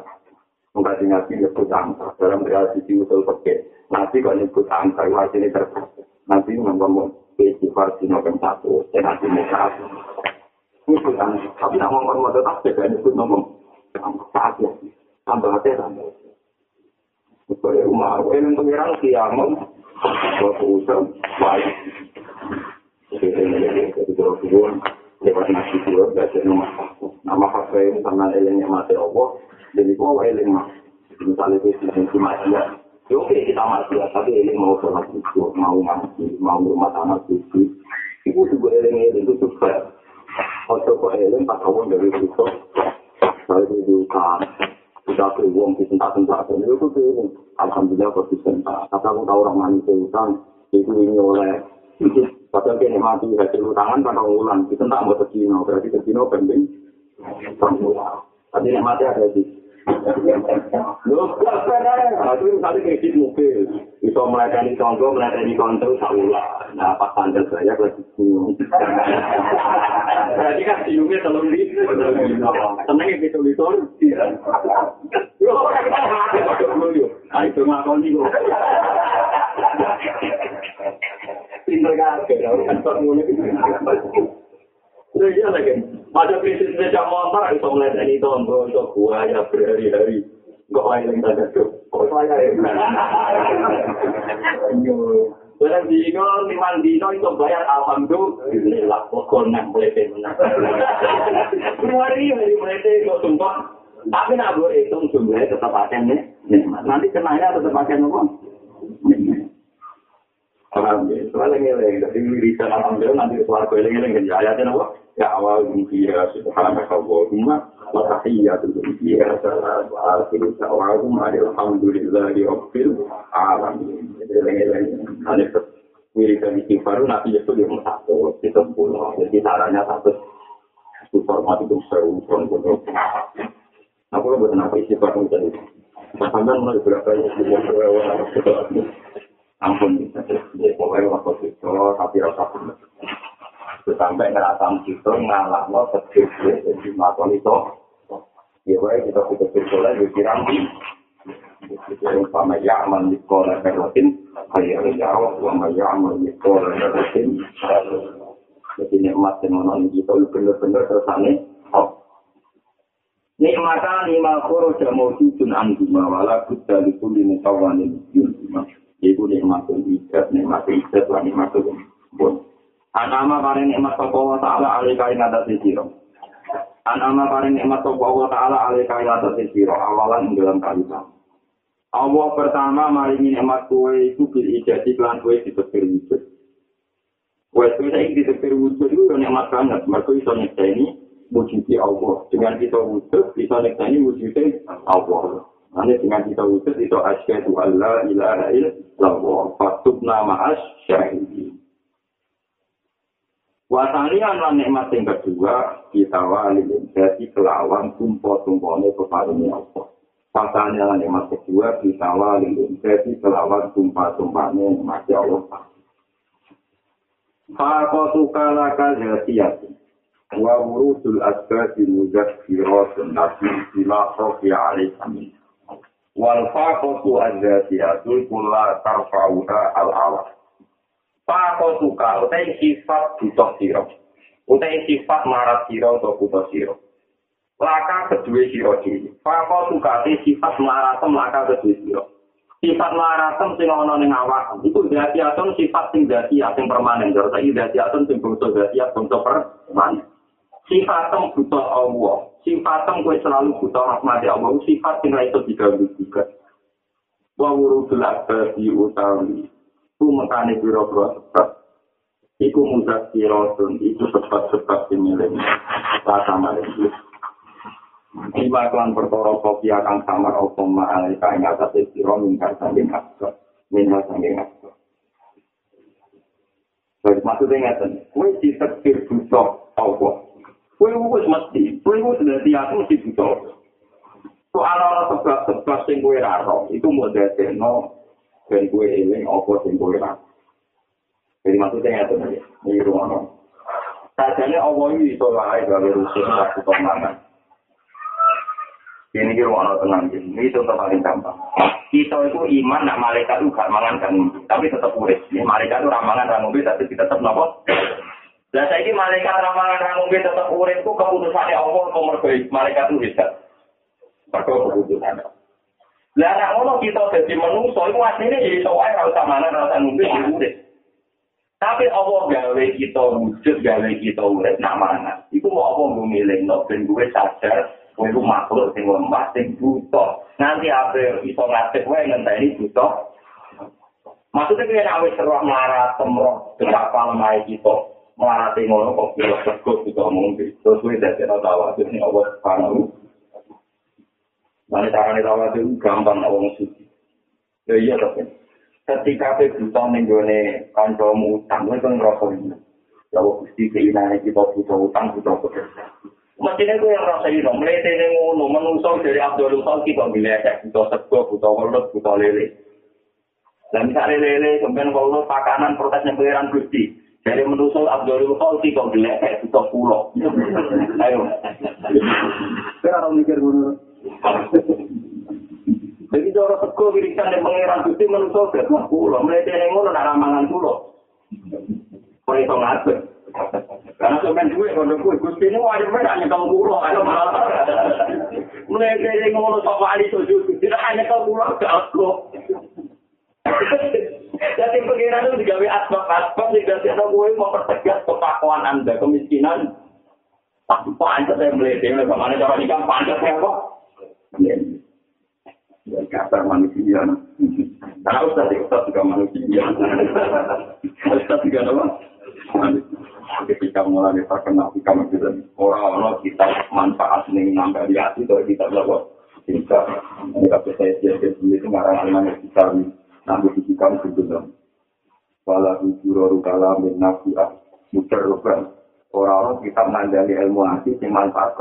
mengkaji ngaji nyebut angka dalam realiti usul pakai. Nanti kalau nyebut angka wajib ini terpaksa. Nanti ngomong istighfar di nomor satu, nanti muka satu. Nyebut angka, tapi nak ngomong modal tak segan nyebut ngomong satu ya. Tambah hati tambah. Supaya rumah, yang pengirang siamong, waktu usul baik. Jadi kalau suwon. Lewat nasi keluar dari rumah aku. Nama kafein sama elingnya mati Allah. Jadi gua eling mah. Misalnya kita mesti mati ya. Oke kita mati ya. Tapi eling mau sholat itu, mau mati, mau rumah tanah itu. Ibu juga eling itu susah. Untuk gua eling pas awal dari itu. Kalau itu kan sudah teruang di tempat-tempat itu tuh. Alhamdulillah konsisten. Kata aku tahu orang manusia utang itu ini oleh. Padahal kini mati hasil utangan pada ulang kita tak mau terkino berarti terkino penting tadi yang mati ada di loh itu misalnya kredit mobil bisa melayani contoh melayani kontrol saulah nah pas pandel saya lagi berarti kan siungnya telur di senangnya betul-betul loh kita mati itu ngakoni loh pinter kaget, kantor mulai. Iya lagi. Pada krisis sejak motor, itu melihat ini tombol, itu buaya berhari-hari. Enggak lain yang tak ada. Kok saya ya? Barang dino, liman dino, itu bayar alhamdulillah. Pokok nang melete menang. Hari-hari melete, kok sumpah. Tapi nak gue hitung jumlahnya tetap pakaian nih. Nanti kenanya tetap pakaian apa? Alhamdulillah, soalnya dari wirisan alhamdulillah nanti suara kelingan kenjayaan apa? Ya awal mukiyah subhanakallahumma wa tahiyyatu mukiyah salam wa akhiru da'wahum alhamdulillahi rabbil alamin. Kelingan ada wirisan istighfar nanti itu dia satu di tempulah. Jadi caranya satu format itu seru konten. Nah, kalau buat apa istighfar itu? Sampeyan mulai berapa ya istighfar? Ampun bisa jadi pokoknya waktu itu tapi rasa benar sampai ngerasa itu ngalah lo sedih jadi maton itu ya baik kita sudah bersolat berkiram itu yang sama ya aman di sekolah berlatin kayak jauh sama ya aman di sekolah berlatin jadi nikmat yang menonton kita benar-benar tersanai nikmatan lima koro jamu sujun anjuma wala kuda likuli mutawanin yunjuma ibu nikmatin ikat, lah nikmatin pun. Anama paling nikmat Allah Taala alikain atas siro. Anama paling nikmat Allah Taala alikain atas siro. Awalan dalam kalimat. Allah pertama maringi nikmat kue itu bilijati klan kue ditekir wujud. Kue itu yang ditekir wujud itu nikmat banget. Mereka bisa nyeksaini wujudnya Allah. Dengan kita wujud, bisa nyeksaini wujudnya Allah. Hanya dengan kita wujud itu asyhadu alla ilaha illallah fatubna ma'as syahidin. Wasanian lan nikmat yang kedua kita wali jadi kelawan tumpo-tumpone peparingi Allah. Wasanian lan nikmat kedua kita wali jadi kelawan tumpa-tumpane mati Allah. Faqatukala kalhatiyatin wa urusul asbati muzakkiratun nasi bila khawfi alaikamin. Wal faqatu azziyatul kulla tarfa'uha al-'ala Pakon suka, utai sifat butuh siro, utai sifat marah siro atau butuh siro. Laka kedua siro ini, Pakon suka sifat maratem laka kedua siro. Sifat maratem sing ana ning awak, iku dadi atom sifat sing dadi atom permanen, jare saiki dadi atom sing bangsa dadi atom permanen. Sifatem butuh Allah, sifatem kowe selalu butuh rahmat Allah, sifat sing ra iso diganggu juga. Wa urudul abdi utawi ku mekane biro-biro sebab iku mudah dirosun, itu sebab-sebab dimilih sama lagi tiba kelan perkara kopi akan samar opoma alaika ingatasi siro mingkar sangking aksa minha sangking aksa maksudnya ingatkan kue disekir butuh Allah kue kukus mesti, kue kukus dari aku mesti butuh soal-soal sebab-sebab yang kue raro itu mudah deno dan kue eling opo sing kue ra. Jadi maksudnya ngoten iki. Iki rumono. Sajane Allah iki iso wae gawe rusuh satu pemahaman. Yen iki rumono tenan iki. Iki contoh paling gampang. Kita itu iman nak malaikat itu gak mangan gak ngombe, tapi tetap urip. Malaikat itu ramangan ra ngombe tapi tetap napa? Lah saiki malaikat ramangan ra ngombe tetap urip ku keputusane Allah nomor baik malaikat itu hidat. Padha keputusane. Lah nek ono kita dadi manungsa iku asline ya iso wae ora usah manah ora usah ngombe urip. Tapi apa gawe kita wujud gawe kita urip nak manah. Iku mau apa ngomilingno ben duwe sadar kowe makhluk sing lemah sing buta. Nanti ape iso ngatih wae ngenteni buta. Maksudnya yen awis roh melarat temroh betapa lemah kita. Melarate ngono kok kira sego buta ngombe. Terus kuwi dadi ana tawa sing Allah Subhanahu Balik caranya tawar itu gampang orang suci. Ya iya tapi ketika kita menggone kancamu utang, kita ngerasain. Kalau mesti keinginan kita butuh utang, butuh pekerja. Maksudnya itu yang ngerasain. Mereka ini ngomong, menusau dari Abdul Sultan kita bilecek. Butuh sebuah, butuh kolot, butuh lele. Dan misalnya lele, kemudian kolot, pakanan, protesnya pengeran gusti. Dari menusau Abdul Sultan kita bilecek, butuh pulau. Ayo. Kita harus mikir menurut. Jadi cara teko wirisan yang pengeran Gusti menungso gak kula mlete ning ngono nak ramangan kula. Koe iso ngateh. Karena sampean duwe kono kuwi Gusti niku arep menak nyekang kula karo malah. Mlete ning ngono sak wali sujud Gusti nak nyekang kula gak aku. Jadi pengeran itu digawe asbab-asbab sing dadi ana kowe mau pertegas kepakuan Anda kemiskinan. Pancet yang mlete nek sampeyan cara nikah pancet kok. Dan kata manusia, karena Ustaz juga manusia. Ustaz juga apa? Ketika mulai terkenal, ketika menjadi orang-orang kita manfaat dengan nambah di hati, kalau kita berapa? Kita percaya itu marah-marah kita nambah di kita sebelum. Walau juru kalam dan nasihat, muterubah. Orang-orang kita mandali ilmu hati, yang manfaat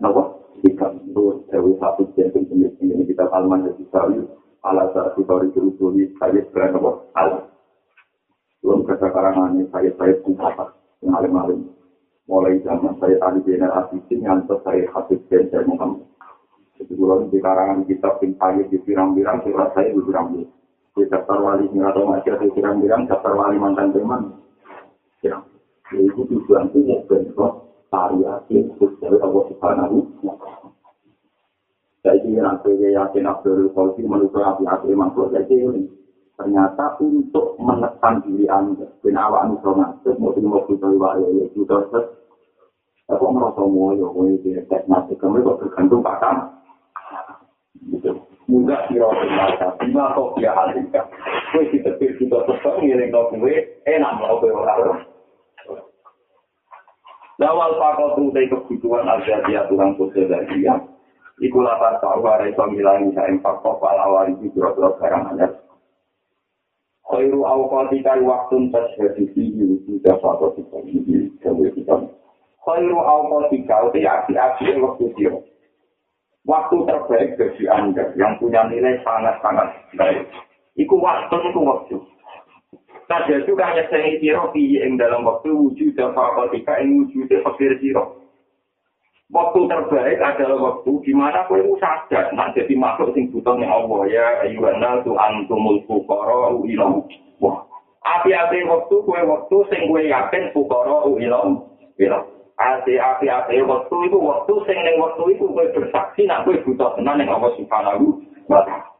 apa? Jika menurut Dewi Satu Jensen ini kita alman dari Sawi ala Sarasi Bari Jeruzuli Sayyid Beranabok Alam belum kesekarangannya Sayyid Kumpah yang alim-alim mulai zaman Sayyid Ali Benar Asisi ngantar Sayyid Hafiz Jensen Muhammad jadi belum di karangan kitab Sayyid di Pirang-Pirang surat Sayyid di Pirang-Pirang di daftar wali Miratul Masyarakat di Pirang-Pirang daftar wali mantan teman Pirang-Pirang itu tujuan itu yang benar variasi dari Allah Subhanahu wa ta'ala. Jadi nanti yakin Abdul Qadir menutup hati-hati makhluk jadi ternyata untuk menekan diri Anda ben awak anu somat mesti mesti diwae itu terus apa merasa moyo koyo tek mati kamu kok tergantung patang. Mudah dirawat mata, tiba kok dia halika. Kowe kita pergi ke pasar ngene kok kowe enak mlaku ora. Lawal pakau tuntai kebutuhan al-jadiyah turang sosial-jadiyah. Iku latar sawah reso milangi saing pakau palawari jura-jura barang ajar. Khairu awqatikai waktun tashadisi yusudah pakau tuntai kebutuhan. Khairu awqatikai uti aksi-aksi waktu siru. Waktu terbaik bagi Anda yang punya nilai sangat-sangat baik. Iku waktun itu waktu. Tadjadu kan nyeseni siro piye yang dalam waktu wujud dan fakultika yang wujud dan fakir siro. Waktu terbaik adalah waktu di mana kau sadar nak jadi makhluk sing butuh Allah ya ayuhanna tu antumul fuqara ila Allah. Wah, api-api waktu kue waktu sing kue yakin fukara uhilam bilang api-api waktu itu waktu sing neng waktu itu kue bersaksi nak kue buta tenan yang Allah Subhanahu wa Ta'ala.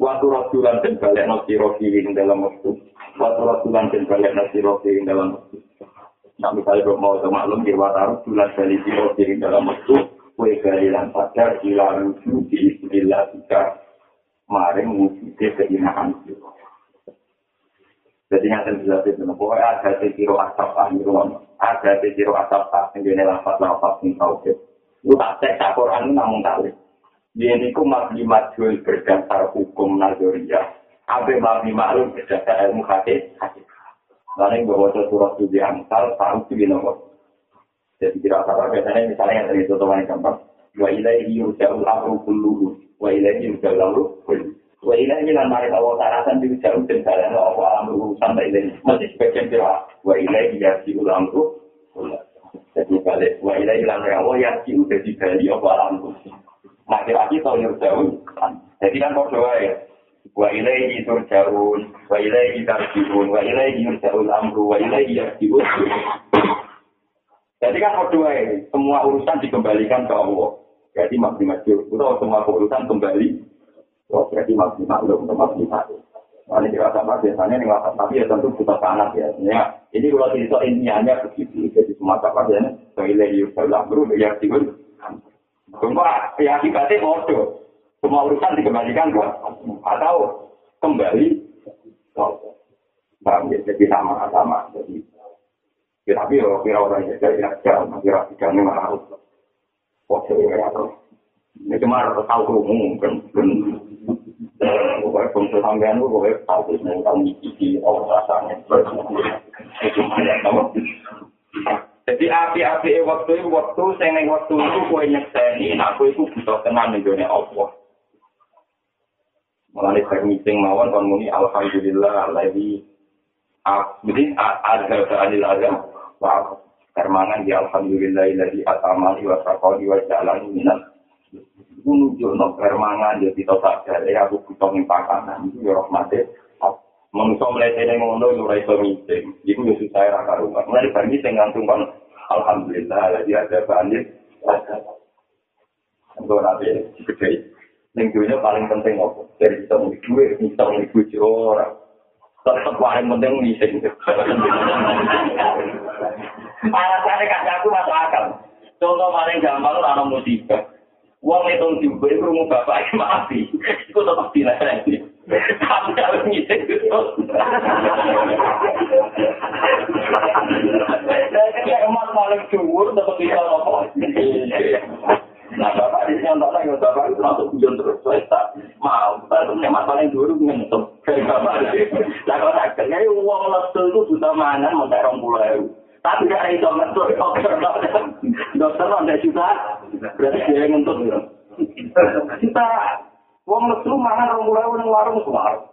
Waktu rasulan dan balik nasirofiin dalam waktu. Waktu rasulan dan balik nasirofiin dalam waktu. Nah misalnya mau maklum dia wataru tulan balik nasirofiin dalam waktu. Kue galilan sadar gila rujuk diistilah jika kemarin mengusutnya keinaan. Jadi ngasih jelasin dengan bahwa ada tiro asap ahiruan. Ada tiro asap ahiruan. Ini lafad-lafad yang kau cek. Lu tak cek tak Quran namun tak lihat. Ini ku mabli majul berdasar hukum nazariah. Abe mabli ma'lum berdasar ilmu hadis. Lalu bahwa surat itu diangkal, taruh itu dinomor. Jadi kira-kira biasanya misalnya yang terlihat contohnya gampang. Wa ilaihi yurja'ul amru kulluhu. Wa ilaihi yurja'ul amru kulluhu. Wa ilaihi lan marif awal tarasan yurja'ul jendalan awal amru sampai ilaihi. Masih sebagian kira. Wa ilaihi yurja'ul amru kulluhu. Jadi balik. Wa ilaihi lan marif awal yurja'ul jendalan awal amru kulluhu. Nanti lagi tahun yurja'un. Jadi kan kok doa ya. Wa ilaihi yurja'un, wa ilaihi tarji'un, wa ilaihi yurja'ul amru, wa ilaihi yarji'un. Jadi kan kok doa ya. Semua urusan dikembalikan ke Allah. Jadi maksimal jurur. Semua urusan kembali. Jadi maksimal jurur. Ini dirasa biasanya ini wakaf tapi ya tentu buta panas ya. Ini kalau cerita intinya begitu. Jadi semua apa ya. Wa ilaihi yurja'ul amru, wa ilaihi yarji'un. Cuma ya akibatnya bodoh. Semua urusan dikembalikan ke atau kembali paham ya, jadi sama-sama jadi tapi ya kira orang jadi kira tidaknya marah bodoh ya ini cuma harus tahu kerumuh kan pokoknya pembunuh sampean itu pokoknya tahu kerumuh tahu ngisi orang rasanya cuma ya tau. Jadi api-api waktu seneng waktu itu kue nyekseni, aku itu butuh tenang di dunia Allah. Mulai dari meeting mawon kon muni alhamdulillah lagi. Jadi azza wa karmangan di alhamdulillah lagi atamali wa saqali wa jalani minat. Menuju no karmangan di kita sadar aku butuh nimpakan ya rahmate. Manusia mulai dari ngono mulai meeting. Iku yo susah ra karo. Mulai dari meeting langsung kon alhamdulillah lagi ada bandit ada anggota gede lingkungannya paling penting apa dari kita mau duit kita mau duit orang tetap paling penting meeting alasannya kacaku masuk akal contoh paling gampang itu ada musibah uang itu diubah itu rumah bapaknya mati itu tetap dilarang tapi harus meeting jadi emas paling jujur tetap bisa ngomong. Nah, bapak di sini untuk lagi, bapak itu masuk hujan terus, saya tak mau. Baru nyaman paling dulu ngentuk. Kayak bapak itu. Nah, kalau akhirnya uang lesu itu sudah mana, mau terong pulau. Tapi dari itu ngentuk, dokter ada juta, berarti dia ngentuk. Kita uang lesu mana terong pulau, neng warung semua.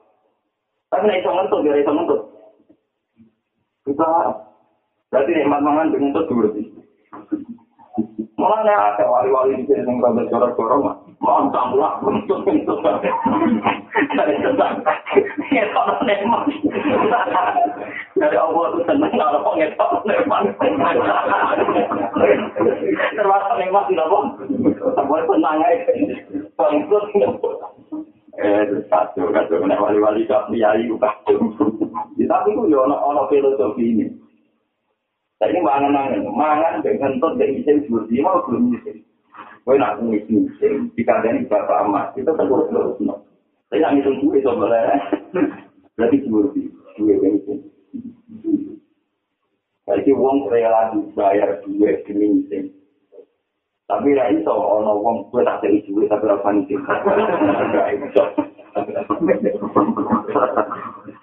Tapi dari itu ngentuk, dari itu ngentuk. Kita berarti nyaman mangan dengan dulu sih. Malah nek ada wali-wali iki sing rada jorok-jorok mah montang lah bentuk-bentuk. Dari setan. Ya kono nek mah. Dari awal seneng ora kok ngetok nek mah. Terus nek mah dilabok. Sampai senang ae. Pangkut nyopo. Satu kata nek wali-wali kok biayi ubah. Tapi ku yo ana filosofi ini. Saya ini mangan dengan nonton dari isim seperti mau belum isim. Kau nak mengisi isim, jika ada bapak amat kita terus terus no. Saya nak ngitung duit soalnya, berarti seperti duit dari isim. Jadi uang rela dibayar duit demi isim. Tapi lagi soal uang kau tak cari duit tapi lapan isim.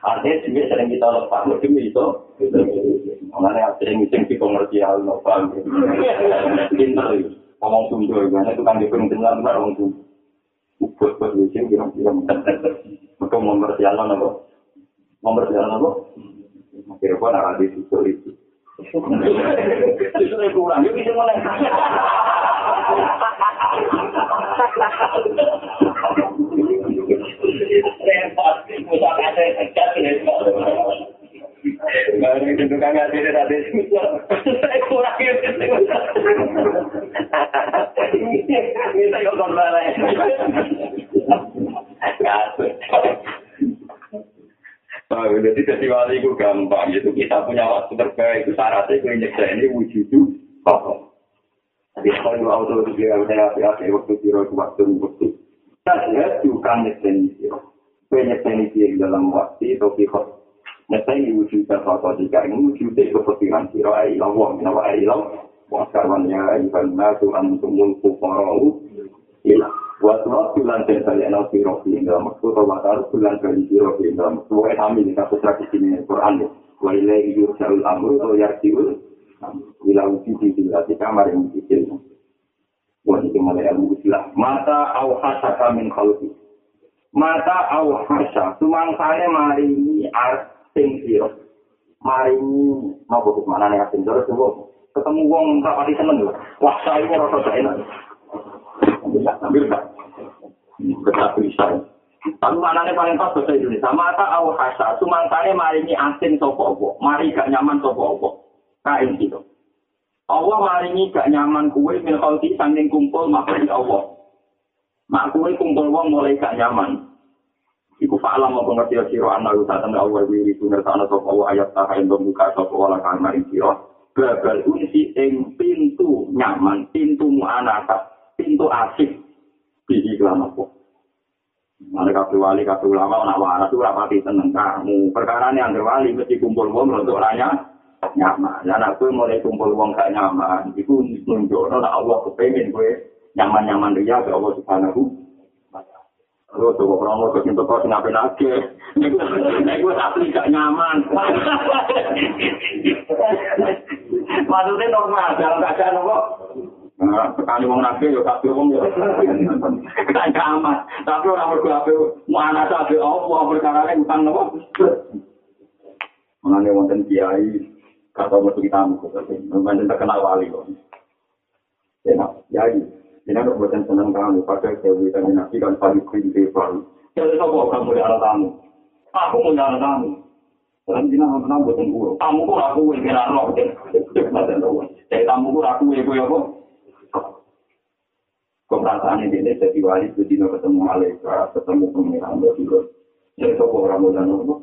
Artinya duit sering kita lepas demi itu. Mengenai sering di komersial novel, pinter itu, ngomong sumber, karena itu kan diperhitungkan barang itu, buat bising kira-kira, maka komersial novel, kira-kira ada di sumber itu, justru kurang, jadi semua yang repot, mudah ada yang terjadi. Barang itu kan ada tadi susah. Saya kurang ya. Ini saya udah marah. Nah, jadi festival itu gampang. Itu kita punya waktu terbaik. Itu syaratnya kalau nyeksainnya wujud itu kosong. Tapi kalau auto itu dia ada waktu kira waktu waktu. Saya juga nyeksain itu. Penyeksain itu dalam waktu itu kosong. Nesai diwujudkan suatu jika ini wujudnya kepertihan sirah ilang wa minawah ilang wa karwannya iban natu antumul kufarau ilang wa surat tulan tentalena sirah ilang maksud wa taruh tulan kali sirah ilang maksud wa ilhamil kasus rakisini Qur'an wa ilai iyur syarul amru atau yartiul ilang wujudnya ilang jika maring wujudnya wa jikimala ilmu ilang mata awhasaka min khalfi mata awhasa sumangsanya maringi arti sing siro, mari mau buat mana nih asing terus tuh, ketemu uang berapa di seneng loh, wah saya mau rasa enak, ambil tak, berapa bisa, tapi mana nih paling pas bahasa Indonesia, mata awal khasa, cuma saya mari ini asing sopo opo, mari gak nyaman sopo opo, kain gitu, Allah mari ini gak nyaman kue milkoti sanding kumpul makhluk Allah, mak kue kumpul uang mulai gak nyaman. Iku falam apa ngerti siro ana usaten awal wiri suner ana sapa ayat tahain buka sapa wala kana siro babal unsi ing pintu nyaman pintu muanasah pintu asik iki kelampo Monica wali kabeh ulama ana waras ora pati seneng kamu perkarane angger wali mesti kumpul wong rodok raya nyaman lan aku mulai kumpul wong gak nyaman iku nunjukno nek Allah kepengin kowe nyaman-nyaman riya ke Allah Subhanahu Aduh, coba promo ke pintu kau kenapa lagi? Nego tapi gak nyaman. Maksudnya normal, dalam keadaan apa? Sekali mau nasi, yo tapi om yo. Gak nyaman. Tapi orang berkuasa, mana saja orang berkarya utang apa? Mengenai wonten kiai, kata musuh kita musuh, memang terkenal wali kok. Enak, kiai. Ini ada buatan senang kamu, pakai kebuatan nasi kan paling kritis baru. Jadi kalau kamu boleh ada tamu, aku mau ada tamu. Dalam jinak kamu nak buatan guru, tamu pun aku ingin roh. Jadi tamu pun aku ingin apa? Keperasaan ini dari waris berjina ketemu Malaysia, ketemu pemirsa berjulur. Jadi kalau kamu dan apa?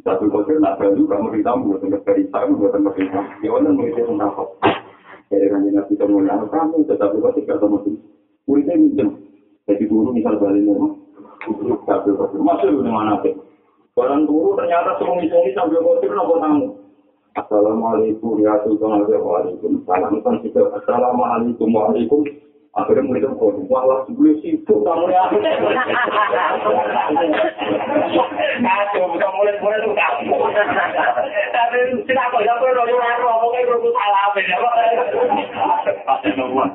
Satu kali nak beli kamu di tamu, bukan dari tamu, bukan dari tamu. Jangan mengikuti nakal. Jadi kan jenis kita mulai anak kamu, tetapi ketika kamu itu, muridnya minjem. Jadi guru misal balik rumah, tapi masih belum mana sih. Barang guru ternyata sungi-sungi sambil motor nopo tamu. Assalamualaikum ya Sultan Waalaikum. Salam kan kita. Assalamualaikum waalaikum. Akhirnya muridnya korup. Walau sebelum situ kamu ya. Kacau, kamu mulai tuh kamu. Tapi tidak apa-apa, aku udah ngomong.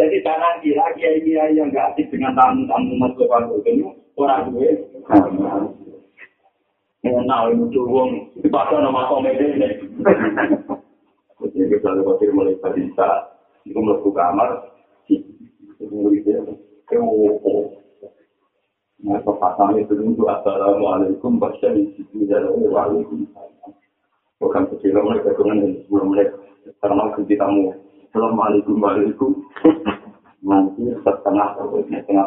Jadi jangan kira kiai-kiai yang nggak aktif dengan tamu-tamu masukkan itu orang gue. Nah, itu uang dipaksa nama komedi ini. Jadi kita lewatin mulai barista, itu melaku kamar, itu muridnya, kewo. Nah, pasangan itu dulu assalamualaikum warahmatullahi wabarakatuh. Bukan kecil, mereka dengan sebelum mereka karena kita tamu. Assalamualaikum warahmatullahi wabarakatuh. Nanti setengah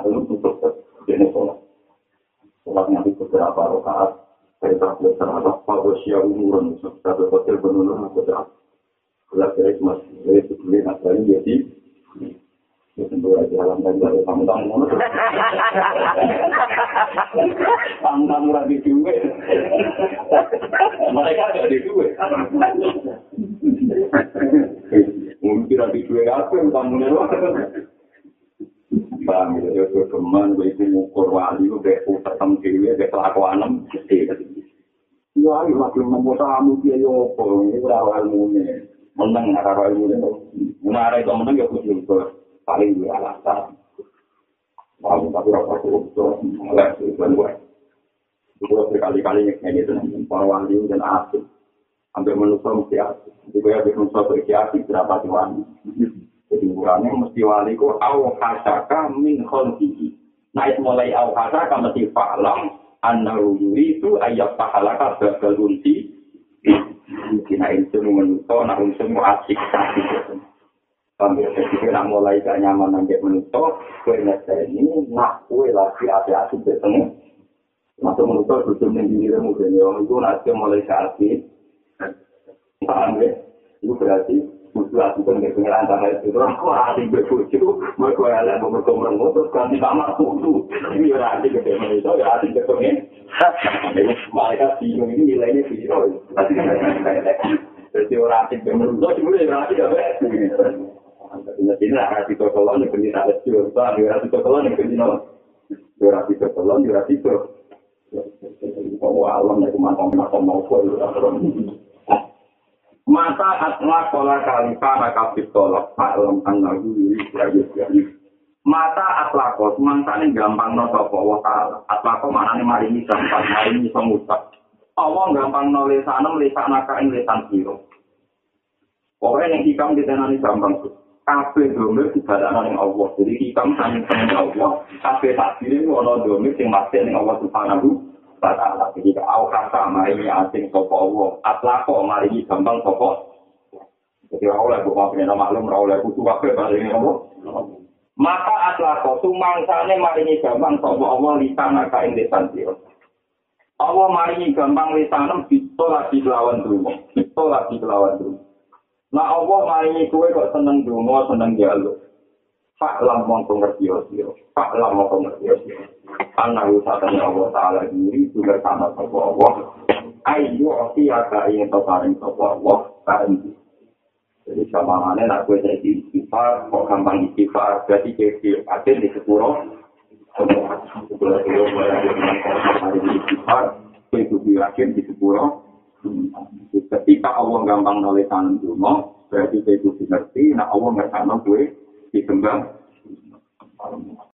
dulu tutup jenis sholat. Sholatnya itu beberapa rakaat. Perintah berserah. Pausya umuran. Satu hotel penurunan berserah. Belajar mas. Jadi sebelum hari jadi. Tentu aja alam tadi ada tamu-tamu. Tamu-tamu lagi duit. Mereka ada di duit. Mungkin lagi duit apa yang tamunya luar. Bang, ya teman, gue itu ngukur wali, gue utam dewe, gue kelakuanem. Ya, lagi ngomong tamu dia yoko, ini berawal mune. Menang, akar-akar mune. Menara itu menang, ya kucing gue. Paling dua alasan. Lalu tapi rapat untuk melihat tujuan gue. Gue berkali-kali nyanyi itu nanti parwali dan asik. Hampir manusia mesti asik. Jadi gue habis manusia berkiasik berapa tuan. Jadi ukurannya mesti wali ku awhasaka min khonti'i. Nah itu mulai awhasaka mesti fa'lam An-Nahruyuri itu ayat pahalaka bakal unti Dina insun menutup, nah insun mau asik sambil ketika nak mulai gak nyaman nanti menutup kue nasa ini, nak kue lagi asik-asik bertemu masuk menutup, bersum yang dirimu itu nasi mulai asik paham ya? Itu berarti butuh asupan dari pengeran sama itu orang kok asing berbucu berkuala berkomrong terus ganti kamar kudu ini orang asing gede itu ya asing ketongin mereka bingung ini nilainya viral jadi orang asing bermenurut itu mulai orang asing apa ini lah asing tokolon yang benih ada jurusan asing tokolon yang benih asing tokolon asing tokolon kalau alam ya kemana-mana mau mata atlak kola kalifah rakabit tolak fa'lam annahu yuridu mata atlak kos mantane gampang no sapa wa taala atlak kok manane maringi sampat maringi pemutak Allah gampang no lesanem lesanaka ing lesan sira pokoke nek ikam ditenani gampang kabeh domir dibalakno ning Allah jadi ikam sampun ning Allah kabeh takdire ana domir sing mesti ning Allah subhanahu Batal lah, jadi awak kata mari asing toko Allah, atlako mari gampang toko. Jadi awak lebu apa yang maklum, awak lebu suka kebalik ni Allah. Maka atlako sumang sane mari gampang toko Allah lisan nak indesan dia. Allah mari gampang lisanem ditolak dilawan dulu, ditolak dilawan dulu. Nah Allah mari kue kok seneng dulu, seneng jaluk. Pak Lamong pengertian dia, Pak Lamong pengertian dia. Anak usahanya Allah Taala diri sudah sama sama Allah. Ayu asyik kain terparing sama Allah kain. Jadi sama mana nak buat jadi istighfar, kok gampang istighfar. Jadi kecil aja di sepuro. Sepuro boleh hari istighfar, itu diakhir di sepuro. Ketika Allah gampang nolak tanam dulu, berarti itu dimengerti. Nah Allah ngerti gue. Dikembang